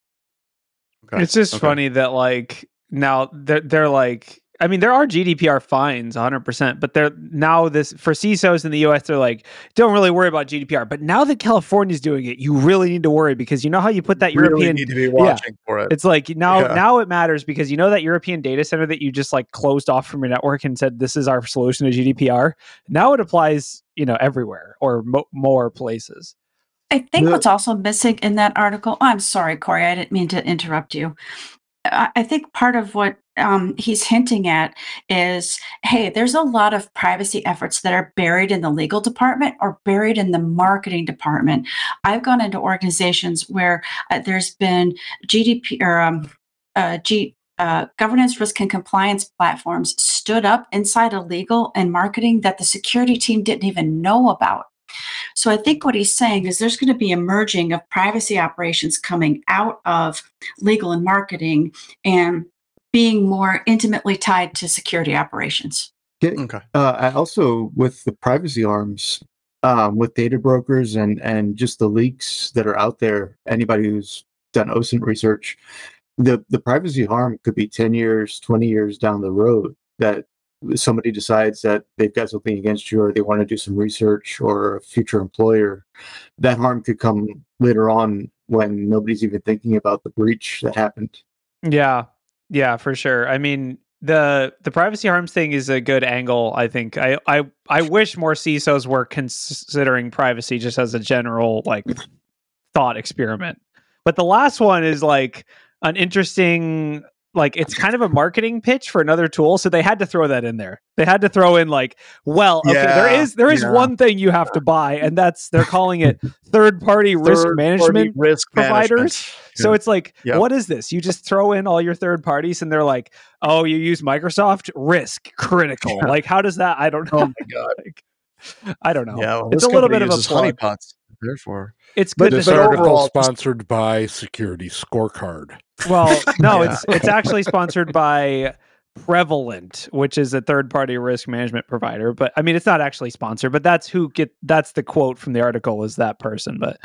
Okay. It's just okay. funny that like now they're, they're like. I mean, there are G D P R fines, one hundred percent, but they're now this for C I S Os in the U S, they're like, don't really worry about G D P R. But now that California's doing it, you really need to worry, because you know how you put that you European. You really need to be watching yeah, for it. It's like now, yeah. now it matters, because you know that European data center that you just like closed off from your network and said, this is our solution to G D P R. Now it applies, you know, everywhere or mo- more places. I think the- what's also missing in that article. Oh, I'm sorry, Corey, I didn't mean to interrupt you. I think part of what um, he's hinting at is, hey, there's a lot of privacy efforts that are buried in the legal department or buried in the marketing department. I've gone into organizations where uh, there's been G D P or um, uh, G. Uh, governance, risk, and compliance platforms stood up inside of legal and marketing that the security team didn't even know about. So I think what he's saying is there's going to be a merging of privacy operations coming out of legal and marketing and being more intimately tied to security operations. Okay. Uh, I also, with the privacy arms, um, with data brokers and, and just the leaks that are out there, anybody who's done OSINT research, the, the privacy harm could be ten years, twenty years down the road that somebody decides that they've got something against you, or they want to do some research, or a future employer. That harm could come later on when nobody's even thinking about the breach that happened. Yeah. Yeah, for sure. I mean, the, the privacy harms thing is a good angle. I think I, I, I wish more C I S Os were considering privacy just as a general like thought experiment. But the last one is like an interesting, like it's kind of a marketing pitch for another tool, so they had to throw that in there. They had to throw in like, well, okay, yeah, there is there is yeah. one thing you have to buy, and that's they're calling it third-party third risk management risk providers. Management. Yeah. So it's like, yep. What is this? You just throw in all your third parties, and they're like, oh, you use Microsoft risk critical. Yeah. Like, how does that? I don't know. Oh my god. Like, I don't know. Yeah, well, it's a little bit of a honeypots. Therefore, it's good. But this article is sponsored by Security Scorecard. Well, no, yeah. it's it's actually sponsored by Prevalent, which is a third-party risk management provider. But I mean, it's not actually sponsored, but that's who get that's the quote from the article is that person. But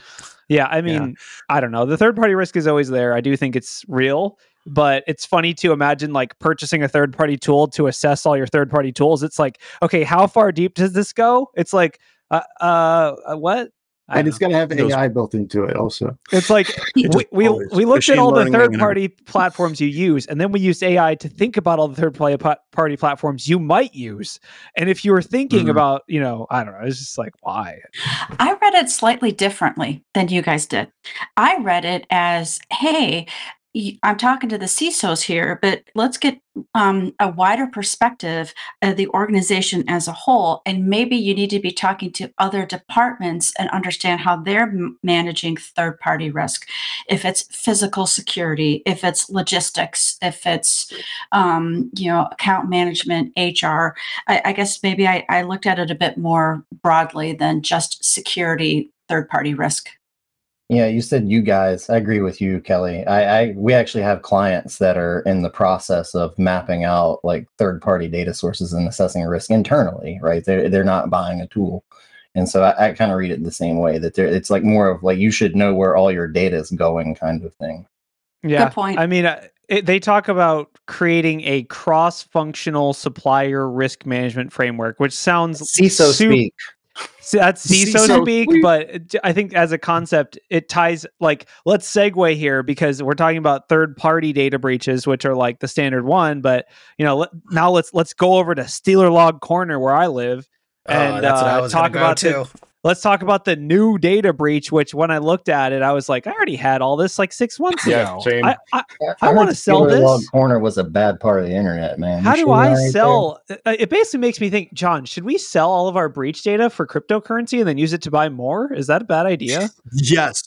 yeah, I mean, yeah. I don't know. The third-party risk is always there. I do think it's real, but it's funny to imagine like purchasing a third-party tool to assess all your third-party tools. It's like, okay, how far deep does this go? It's like, uh, uh what? I and it's going to have A I built into it also. It's like we we, we looked at all the third-party platforms you use, and then we used A I to think about all the third-party platforms you might use. And if you were thinking mm-hmm. about, you know, I don't know, it's just like, why? I read it slightly differently than you guys did. I read it as, hey, I'm talking to the C I S Os here, but let's get um, a wider perspective of the organization as a whole. And maybe you need to be talking to other departments and understand how they're m- managing third-party risk. If it's physical security, if it's logistics, if it's, um, you know, account management, H R, I, I guess maybe I, I looked at it a bit more broadly than just security, third-party risk. Yeah, you said you guys. I agree with you, Kelly. I, I we actually have clients that are in the process of mapping out like third-party data sources and assessing risk internally, right? They're, they're not buying a tool. And so I, I kind of read it the same way, that it's like more of like you should know where all your data is going kind of thing. Yeah, good point. I mean, uh, it, they talk about creating a cross-functional supplier risk management framework, which sounds C I S O su- speak. So that's C I S O so speak, sweet. But I think as a concept, it ties like, let's segue here because we're talking about third party data breaches, which are like the standard one. But, you know, let, now let's let's go over to Steeler Log Corner where I live and oh, that's uh, what I was talk about the, let's talk about the new data breach, which when I looked at it, I was like, I already had all this like six months ago. Yeah, I, I, I, I want to sell this. Steeler Log Corner was a bad part of the internet, man. How do I sell? It basically makes me think, John, should we sell all of our breach data for crypto? Currency and then use it to buy more? Is that a bad idea? Yes.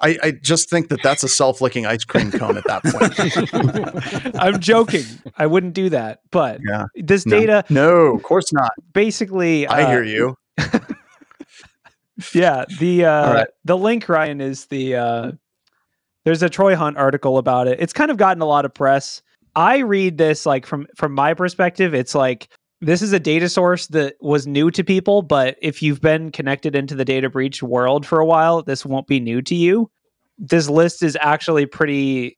I, I just think that that's a self-licking ice cream cone at that point. I'm joking. I wouldn't do that. But yeah. this no. data... No, of course not. Basically... I uh, hear you. yeah. The uh, right. the link, Ryan, is the... Uh, there's a Troy Hunt article about it. It's kind of gotten a lot of press. I read this like from from my perspective. It's like... This is a data source that was new to people, but if you've been connected into the data breach world for a while, this won't be new to you. This list is actually pretty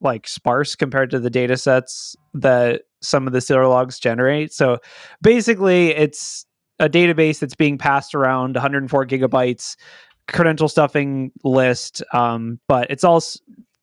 like sparse compared to the data sets that some of the Steeler logs generate. So basically it's a database that's being passed around, one hundred four gigabytes, credential stuffing list, um, but it's all s-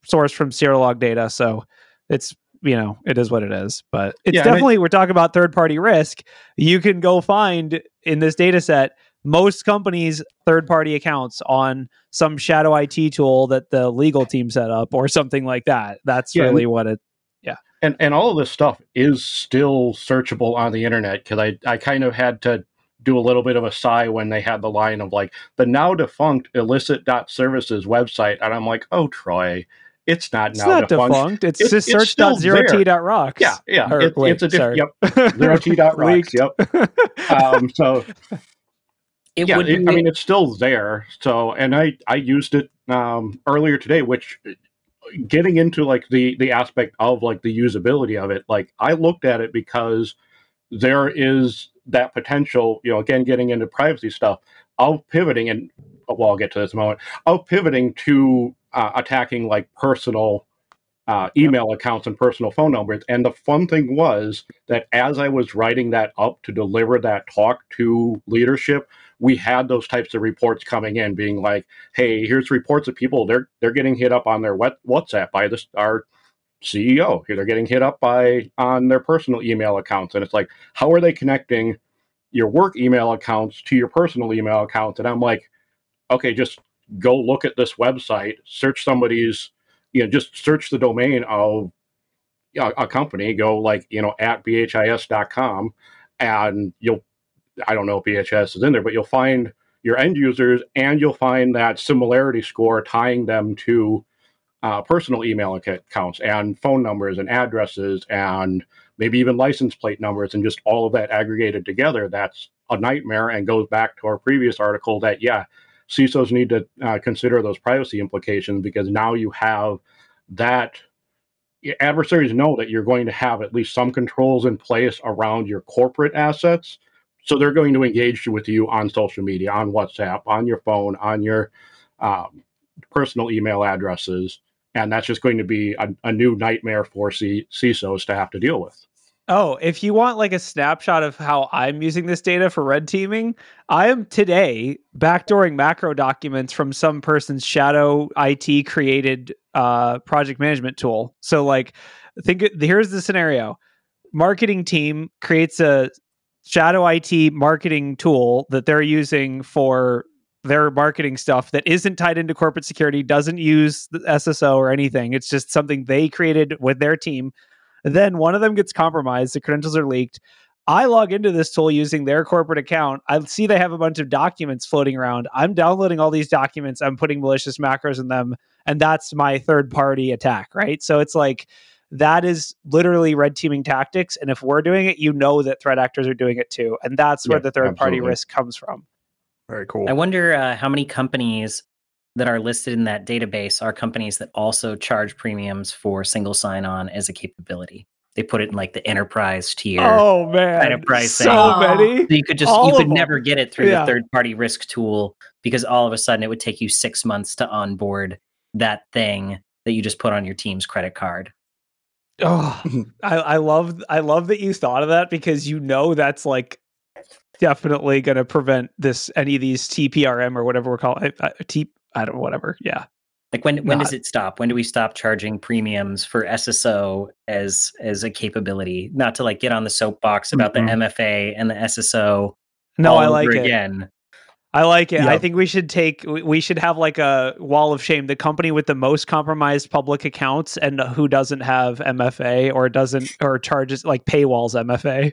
sourced from Steeler log data. So it's you know, it is what it is, but it's yeah, definitely, I mean, we're talking about third-party risk. You can go find in this data set, most companies' third-party accounts on some shadow I T tool that the legal team set up or something like that. That's yeah, really what it, yeah. And and all of this stuff is still searchable on the internet because I, I kind of had to do a little bit of a sigh when they had the line of like the now defunct illicit dot services website. And I'm like, oh, Troy, It's not it's now not defunct. defunct. It's, it's just search dot zero t dot rocks. Yeah, yeah. Or, it, wait, it's a different. Yep. zero t dot rocks. Yep. Um, so, it yeah, it, I mean, it's still there. So, and I, I used it um, earlier today, which getting into like the, the aspect of like the usability of it, like I looked at it because there is that potential, you know, again, getting into privacy stuff of pivoting, and well, I'll get to this in a moment, of pivoting to Uh, attacking like personal uh, email yep. accounts and personal phone numbers. And the fun thing was that as I was writing that up to deliver that talk to leadership, we had those types of reports coming in being like, hey, here's reports of people. They're they're getting hit up on their wet- WhatsApp by this our C E O. They're getting hit up by on their personal email accounts. And it's like, how are they connecting your work email accounts to your personal email accounts? And I'm like, okay, just go look at this website, search somebody's, you know, just search the domain of you know, a company, go like, you know, at b h i s dot com and you'll, I don't know if B H I S is in there, but you'll find your end users and you'll find that similarity score tying them to uh, personal email accounts and phone numbers and addresses and maybe even license plate numbers and just all of that aggregated together, that's a nightmare and goes back to our previous article that, yeah, C I S Os need to uh, consider those privacy implications, because now you have that. Adversaries know that you're going to have at least some controls in place around your corporate assets. So they're going to engage with you on social media, on WhatsApp, on your phone, on your um, personal email addresses. And that's just going to be a, a new nightmare for C- CISOs to have to deal with. Oh, if you want like a snapshot of how I'm using this data for red teaming, I am today backdooring macro documents from some person's shadow I T created uh, project management tool. So like, think here's the scenario. Marketing team creates a shadow I T marketing tool that they're using for their marketing stuff that isn't tied into corporate security, doesn't use the S S O or anything. It's just something they created with their team. Then one of them gets compromised. The credentials are leaked. I log into this tool using their corporate account. I see they have a bunch of documents floating around. I'm downloading all these documents. I'm putting malicious macros in them. And that's my third party attack, right? So it's like, that is literally red teaming tactics. And if we're doing it, you know that threat actors are doing it too. And that's yeah, where the third absolutely. party risk comes from. Very cool. I wonder uh, how many companies that are listed in that database are companies that also charge premiums for single sign-on as a capability. They put it in like the enterprise tier. Oh man, enterprise so thing. many. So you could just all you could never get it through yeah. the third-party risk tool, because all of a sudden it would take you six months to onboard that thing that you just put on your team's credit card. Oh, I, I love I love that you thought of that, because you know that's like definitely going to prevent this any of these T P R M or whatever we're calling it. T. I don't, whatever. Yeah. Like when, when Not. does it stop? When do we stop charging premiums for S S O as, as a capability? Not to like get on the soapbox about mm-hmm. the M F A and the S S O. No, I like it. Again. I like it. Yep. I think we should take, we should have like a wall of shame, the company with the most compromised public accounts and who doesn't have M F A or doesn't, or charges like paywalls M F A.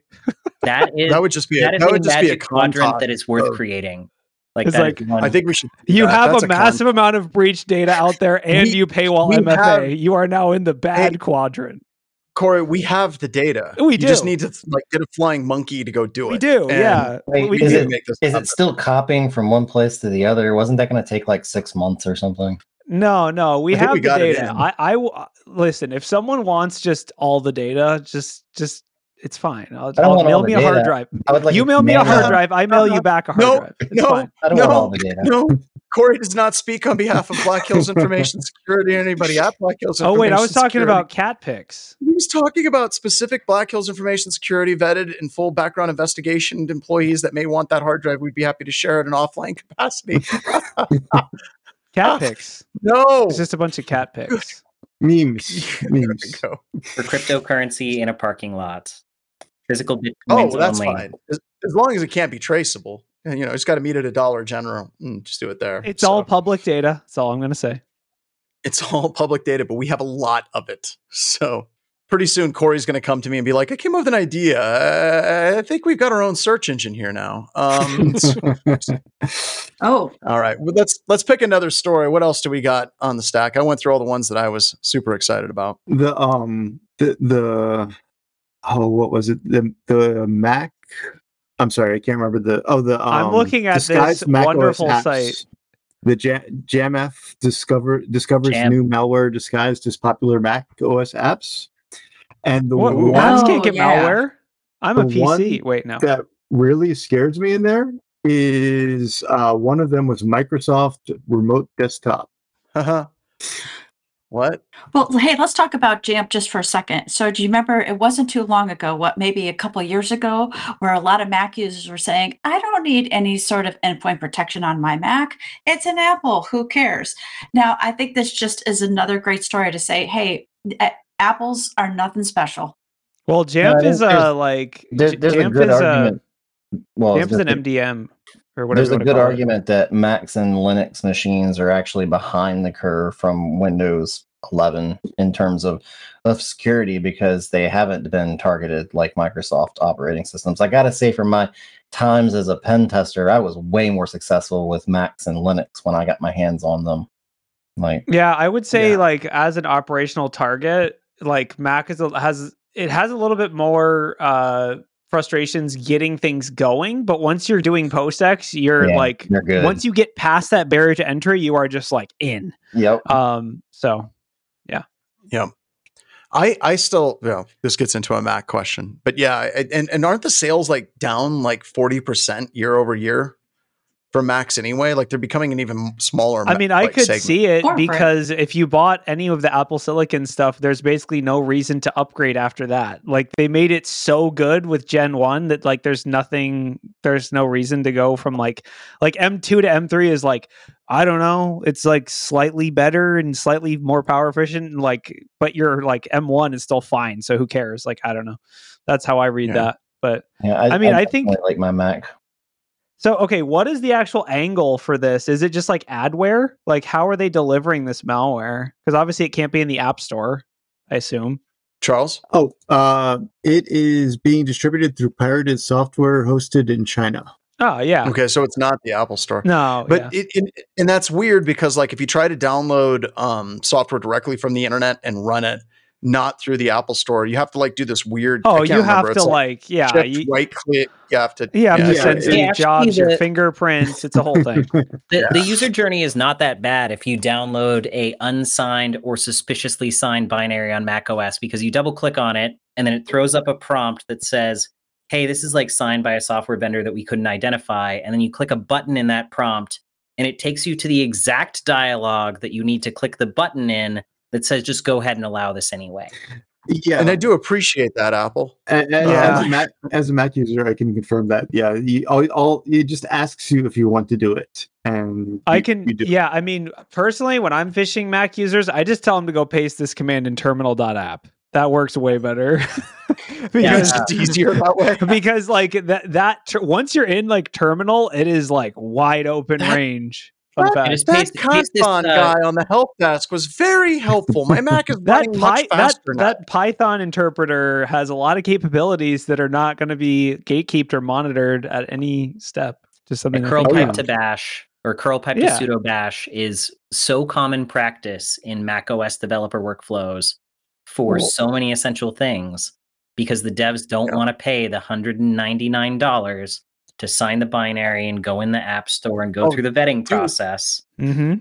That is, that would just be, that a, that would a just be a quadrant that is worth oh. creating. Like it's like, I think we should. You that. have That's a, a massive con- amount of breach data out there, and we, you paywall M F A. Have, you are now in the bad hey, quadrant. Corey, we have the data. We do. You just need to like get a flying monkey to go do it. We do. And yeah. Wait, we is do. It, make this is it still copying from one place to the other? Wasn't that going to take like six months or something? No, no, we I have we the data. I, I listen. If someone wants just all the data, just just. It's fine. I'll, I'll mail me a hard drive. Like you mail me a hard drive. I mail you back a hard no, drive. It's no, fine. I don't no, want all the data. No. Corey does not speak on behalf of Black Hills Information Security or anybody at Black Hills Information Security. Oh, wait, I was talking Security. about cat pics. He was talking about specific Black Hills Information Security vetted and full background investigation employees that may want that hard drive. We'd be happy to share it in offline capacity. Cat pics. No. It's just a bunch of cat pics. Memes. Memes. For cryptocurrency in a parking lot. Physical bitcoins oh, well, that's only. Fine. As, as long as it can't be traceable, and you know, it's got to meet at a Dollar General. Mm, just do it there. It's so. all public data. That's all I'm going to say. It's all public data, but we have a lot of it. So pretty soon, Corey's going to come to me and be like, "I came up with an idea. Uh, I think we've got our own search engine here now." Um, oh, all right. Well, let's let's pick another story. What else do we got on the stack? I went through all the ones that I was super excited about. The um the the. Oh, what was it? The the Mac? I'm sorry, I can't remember the. Oh, the um, I'm looking at this Mac wonderful apps, site. The Jamf discover discovers Jam. new malware disguised as popular Mac O S apps, and the what, one apps can't get yeah. malware. I'm a P C. Wait, no. That really scares me in there is uh, one of them was Microsoft Remote Desktop. Haha. What? Well, hey, let's talk about Jamf just for a second. So do you remember, it wasn't too long ago, what, maybe a couple of years ago, where a lot of Mac users were saying, I don't need any sort of endpoint protection on my Mac. It's an Apple. Who cares? Now, I think this just is another great story to say, hey, a- Apples are nothing special. Well, Jamf no, is a, like, there's, there's Jamf a good is argument. A, well, Jamf is an M D M. There's a good argument it. that Macs and Linux machines are actually behind the curve from Windows eleven in terms of, of security, because they haven't been targeted like Microsoft operating systems. I got to say, from my times as a pen tester, I was way more successful with Macs and Linux when I got my hands on them Like, yeah, I would say yeah. like as an operational target, like Mac is a, has it has a little bit more uh, frustrations getting things going. But once you're doing post-ex, you're yeah, like you're good. Once you get past that barrier to entry, you are just like in. Yep. Um. So, yeah. Yeah. I, I still, you know, this gets into a Mac question, but yeah. And, and aren't the sales like down like forty percent year over year for Macs anyway? Like they're becoming an even smaller. I mean, I like, could segment. see it Corporate. because if you bought any of the Apple Silicon stuff, there's basically no reason to upgrade after that. Like they made it so good with Gen one that like, there's nothing, there's no reason to go from like, like M two to M three is like, I don't know. It's like slightly better and slightly more power efficient. And like, but you're like M one is still fine. So who cares? Like, I don't know. That's how I read yeah. that. But yeah, I, I mean, I, I think like my Mac. So, okay. What is the actual angle for this? Is it just like adware? Like how are they delivering this malware? Cause obviously it can't be in the App Store, I assume. Charles. Oh, uh, it is being distributed through pirated software hosted in China. Oh, yeah. Okay, so it's not the Apple Store. No, but yeah. it, it and that's weird because like if you try to download um, software directly from the internet and run it not through the Apple Store, you have to like do this weird. Oh, you have remember. to like, like yeah, you, right click. You have to. You have yeah, to send yeah, your jobs, your fingerprints. It's a whole thing. the, yeah. the user journey is not that bad if you download a unsigned or suspiciously signed binary on macOS because you double click on it and then it throws up a prompt that says, hey, this is like signed by a software vendor that we couldn't identify. And then you click a button in that prompt and it takes you to the exact dialogue that you need to click the button in that says, just go ahead and allow this anyway. Yeah. And I do appreciate that, Apple. And, and yeah. as, a Mac, as a Mac user, I can confirm that. Yeah. You, all, all, it just asks you if you want to do it. And I you, can, you do yeah. It. I mean, personally, when I'm phishing Mac users, I just tell them to go paste this command in terminal dot app. That works way better. Because yeah. it's easier that way. Because like that that ter- once you're in like terminal, it is like wide open that, range. That, that, that Python uh, guy on the help desk was very helpful. My Mac is running Py- much faster that, now. That Python interpreter has a lot of capabilities that are not going to be gatekept or monitored at any step. Just something curl pipe around. to bash or curl pipe yeah. to sudo bash is so common practice in macOS developer workflows for cool. so many essential things. Because the devs don't yeah. want to pay the one hundred ninety-nine dollars to sign the binary and go in the App Store and go oh, through the vetting dude. process. Mm-hmm.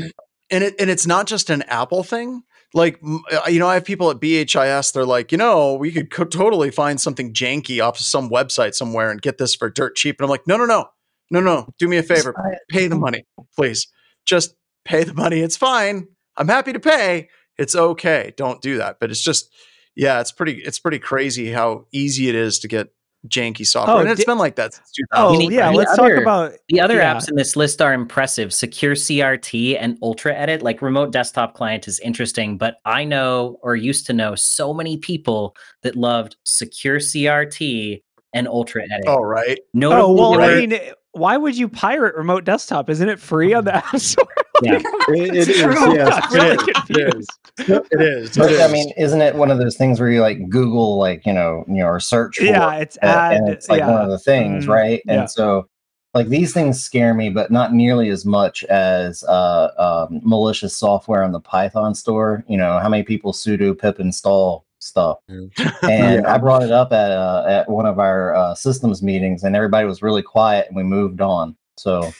And it and it's not just an Apple thing. Like, you know, I have people at B H I S. They're like, you know, we could co- totally find something janky off of some website somewhere and get this for dirt cheap. And I'm like, no, no, no, no, no. Do me a favor. Pay the money, please. Just pay the money. It's fine. I'm happy to pay. It's okay. Don't do that. But it's just. Yeah, it's pretty. It's pretty crazy how easy it is to get janky software, oh, and it's di- been like that since two thousand. Oh, yeah. Let's other, talk about the other yeah. apps in this list are impressive. Secure C R T and Ultra Edit, like remote desktop client, is interesting. But I know, or used to know, so many people that loved Secure C R T and Ultra Edit. All right. No. Oh well, I mean, why would you pirate remote desktop? Isn't it free on the App Store? Yeah, it, it, is, yes. really it, is. it is. It is. But, it is. I mean, isn't it one of those things where you like Google, like you know, you know, or search for yeah, it's it, ad, and it's like yeah. one of the things, mm-hmm. right? And yeah. so, like these things scare me, but not nearly as much as uh, um, malicious software on the Python store. You know, how many people sudo pip install stuff? Mm. And yeah. I brought it up at uh, at one of our uh, systems meetings, and everybody was really quiet, and we moved on. So.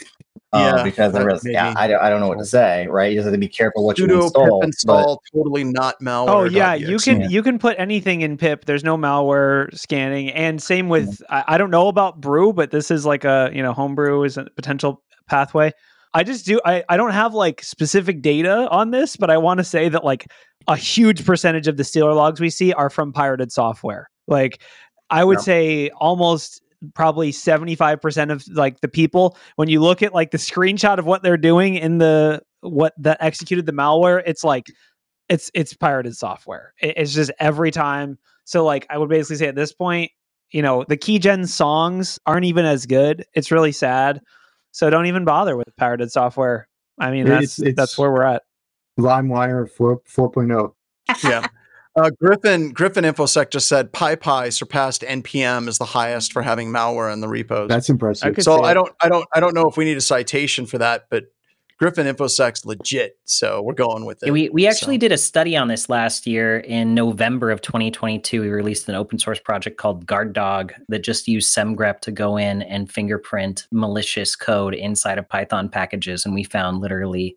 Uh, yeah, because there is, yeah, I don't, I don't know what to say, right? You just have to be careful what Studio you install. install but... Totally not malware. Oh yeah, you X. can yeah. you can put anything in pip. There's no malware scanning, and same with mm-hmm. I, I don't know about brew, but this is like a you know homebrew is a potential pathway. I just do I, I don't have like specific data on this, but I want to say that like a huge percentage of the Stealer logs we see are from pirated software. Like I would yeah. say almost. Probably seventy-five percent of like the people, when you look at like the screenshot of what they're doing in the what that executed the malware, it's like it's it's pirated software. It, it's just every time. So like I would basically say at this point, you know, the keygen songs aren't even as good. It's really sad. So don't even bother with pirated software. I mean, that's it's, it's that's where we're at. LimeWire four point oh. Yeah. Uh, Griffin Griffin InfoSec just said PyPI surpassed N P M as the highest for having malware in the repos. That's impressive. I so I don't I don't I don't know if we need a citation for that, but Griffin InfoSec's legit, so we're going with it. Yeah, we we actually so. did a study on this last year in November of twenty twenty-two. We released an open source project called GuardDog that just used SemGrep to go in and fingerprint malicious code inside of Python packages, and we found literally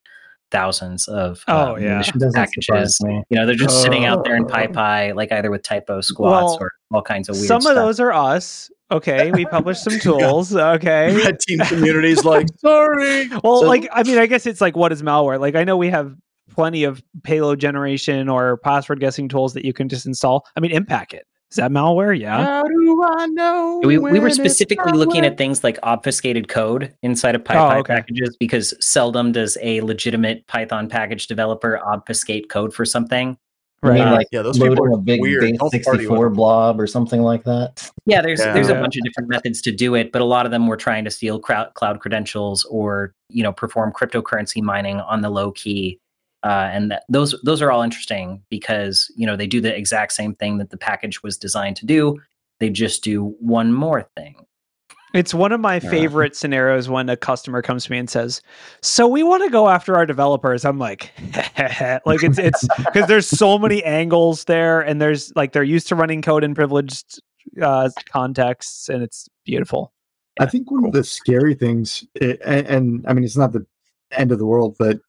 thousands of oh, uh, yeah. packages. You know, they're just oh. sitting out there in PyPy, like either with typo squats well, or all kinds of weird some stuff. Some of those are us. Okay, we published some tools. Okay. Red team community's like, sorry. Well, so, like, I mean, I guess it's like, what is malware? Like, I know we have plenty of payload generation or password guessing tools that you can just install. I mean, Impacket. Is that malware? Yeah. How do I know? We, we were specifically looking at things like obfuscated code inside of PyPI oh, okay. packages, because seldom does a legitimate Python package developer obfuscate code for something. Right. I mean, like yeah, those people are a big weird. sixty-four blob or something like that. Yeah, there's yeah. there's a bunch of different methods to do it, but a lot of them were trying to steal crowd, cloud credentials or, you know, perform cryptocurrency mining on the low key. Uh, and that, those those are all interesting because, you know, they do the exact same thing that the package was designed to do. They just do one more thing. It's one of my favorite yeah. scenarios when a customer comes to me and says, "So we want to go after our developers." I'm like, like it's it's because there's so many angles there, and there's like they're used to running code in privileged uh, contexts, and it's beautiful. Yeah. I think one of the scary things, it, and, and I mean, it's not the end of the world, but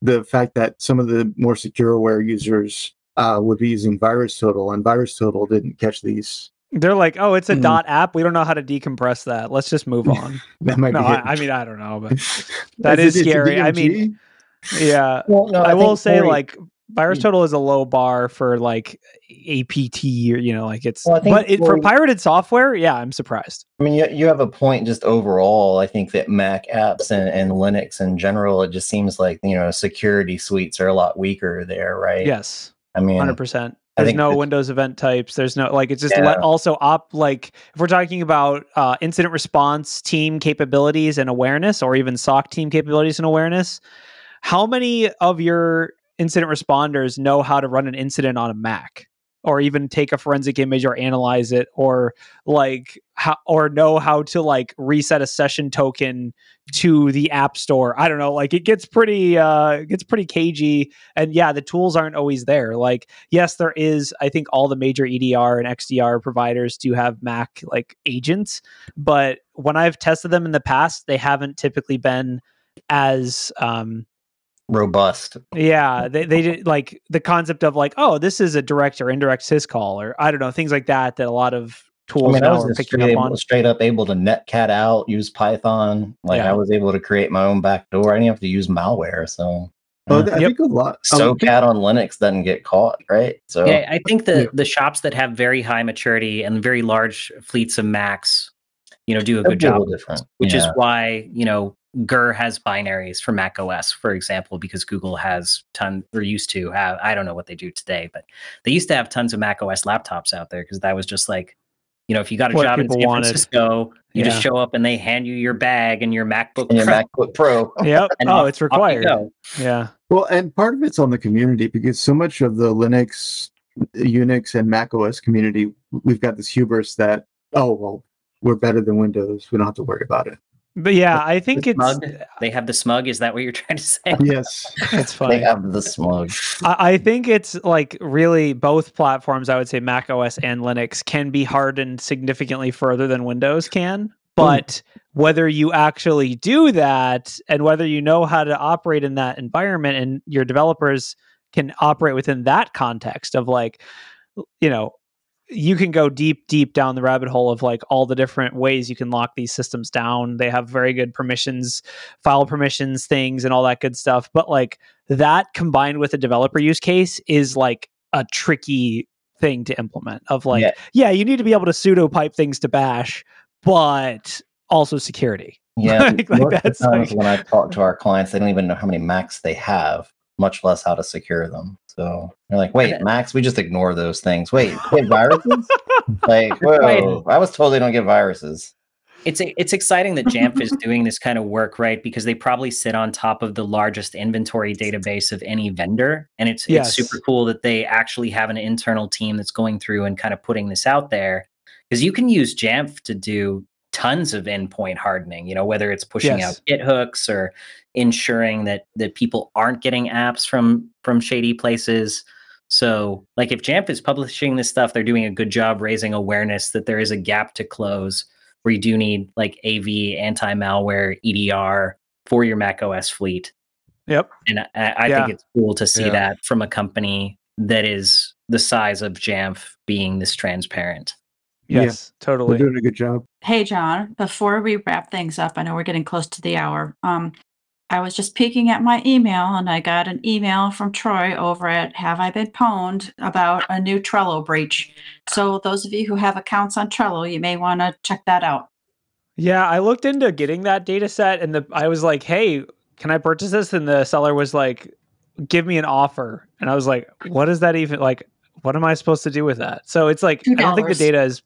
the fact that some of the more secureware users uh, would be using VirusTotal, and VirusTotal didn't catch these. They're like, oh, it's a mm. dot app. We don't know how to decompress that. Let's just move on. that might no, be I, I mean, I don't know, but that is, is it, scary. I mean, yeah. Well, no, I, I will say, Corey, like, VirusTotal is a low bar for like A P T, or you know, like it's. Well, but it, Corey, for pirated software, yeah, I'm surprised. I mean, you, you have a point. Just overall, I think that Mac apps and, and Linux in general, it just seems like, you know, security suites are a lot weaker there, right? Yes. I mean, one hundred percent. There's no Windows event types. There's no, like, it's just yeah. let also op, like, if we're talking about uh, incident response team capabilities and awareness, or even S O C team capabilities and awareness, how many of your incident responders know how to run an incident on a Mac, or even take a forensic image or analyze it, or like, how, or know how to like reset a session token to the app store? I don't know. Like it gets pretty, uh, it gets pretty cagey, and yeah, the tools aren't always there. Like, yes, there is, I think all the major E D R and X D R providers do have Mac like agents, but when I've tested them in the past, they haven't typically been as, um, robust. Yeah, they they did, like the concept of like, oh, this is a direct or indirect syscall, or I don't know, things like that that a lot of tools I mean, now I was are picking up able, on. Straight up able to netcat out, use Python. Like yeah. I was able to create my own backdoor. I didn't have to use malware. So well, yeah. I yep. think a lot. So cat on Linux doesn't get caught, right? So yeah, I think the yeah. the shops that have very high maturity and very large fleets of Macs, you know, do a They're good a job. Different. Which yeah. is why, you know, G R has binaries for Mac O S, for example, because Google has ton or used to have, I don't know what they do today, but they used to have tons of Mac O S laptops out there, because that was just like, you know, if you got a what job in San Francisco, wanted. you yeah. just show up and they hand you your bag and your MacBook and your Pro. MacBook Pro. Yep. And oh, it's required. Yeah. Well, and part of it's on the community, because so much of the Linux, Unix, and Mac O S community, we've got this hubris that, oh, well, we're better than Windows. We don't have to worry about it. But yeah, I think the it's... Smug. They have the smug? Is that what you're trying to say? Yes. It's funny. They have the smug. I, I think it's like really both platforms, I would say Mac O S and Linux, can be hardened significantly further than Windows can. But mm. whether you actually do that, and whether you know how to operate in that environment, and your developers can operate within that context of like, you know, you can go deep, deep down the rabbit hole of like all the different ways you can lock these systems down. They have very good permissions, file permissions, things, and all that good stuff. But like that combined with a developer use case is like a tricky thing to implement of like, yeah, yeah you need to be able to pseudo pipe things to bash, but also security. Yeah. like, like that's like... When I talk to our clients, they don't even know how many Macs they have, much less how to secure them. So they're like, wait, Max, we just ignore those things. Wait, wait viruses? like, whoa, I was told they don't get viruses. It's it's exciting that Jamf is doing this kind of work, right? Because they probably sit on top of the largest inventory database of any vendor. And it's, yes. it's super cool that they actually have an internal team that's going through and kind of putting this out there. Because you can use Jamf to do tons of endpoint hardening, you know, whether it's pushing yes. out Git hooks or ensuring that that people aren't getting apps from from shady places. So like if Jamf is publishing this stuff, they're doing a good job raising awareness that there is a gap to close where you do need like A V, anti-malware, E D R for your macOS fleet. Yep. And I, I yeah. think it's cool to see yeah. that from a company that is the size of Jamf being this transparent. Yes, yeah, totally. They're doing a good job. Hey, John, before we wrap things up, I know we're getting close to the hour. Um, I was just peeking at my email and I got an email from Troy over at Have I Been Pwned about a new Trello breach. So those of you who have accounts on Trello, you may want to check that out. Yeah, I looked into getting that data set and the, I was like, hey, can I purchase this? And the seller was like, give me an offer. And I was like, what is that even like? What am I supposed to do with that? So it's like, two dollars. I don't think the data is,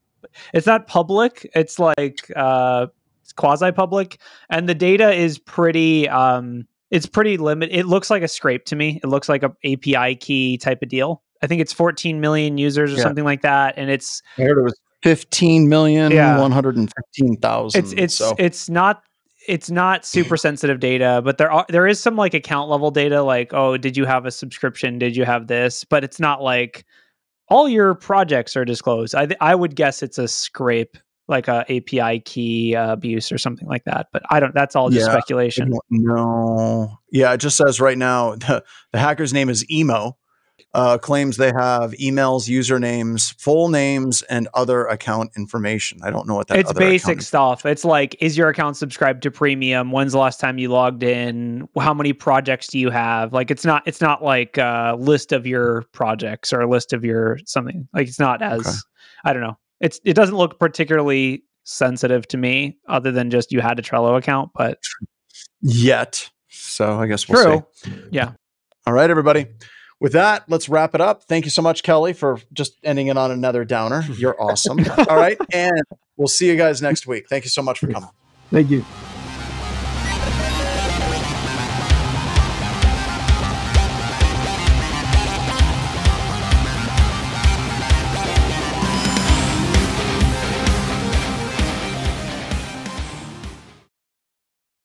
it's not public. It's like, uh, it's quasi-public, and the data is pretty, um, it's pretty limited. It looks like a scrape to me. It looks like a A P I key type of deal. I think it's fourteen million users or yeah. something like that. And it's, I heard it was fifteen million, yeah. one hundred fifteen thousand. It's, it's, so. it's not, it's not super sensitive data, but there are, there is some like account level data, like, oh, did you have a subscription? Did you have this? But it's not like all your projects are disclosed. I, th- I would guess it's a scrape, like a A P I key uh, abuse or something like that. But I don't, that's all just yeah, speculation. No. Yeah. It just says right now, the, the hacker's name is Emo, uh, claims they have emails, usernames, full names, and other account information. I don't know what that is. It's basic stuff. It's like, is your account subscribed to premium? When's the last time you logged in? How many projects do you have? Like, it's not, it's not like a list of your projects or a list of your something. Like it's not as, okay. I don't know. It's, it doesn't look particularly sensitive to me other than just you had a Trello account, but... Yet. So I guess we'll see. True. Yeah. All right, everybody. With that, let's wrap it up. Thank you so much, Kelly, for just ending it on another downer. You're awesome. All right. And we'll see you guys next week. Thank you so much for coming. Thank you.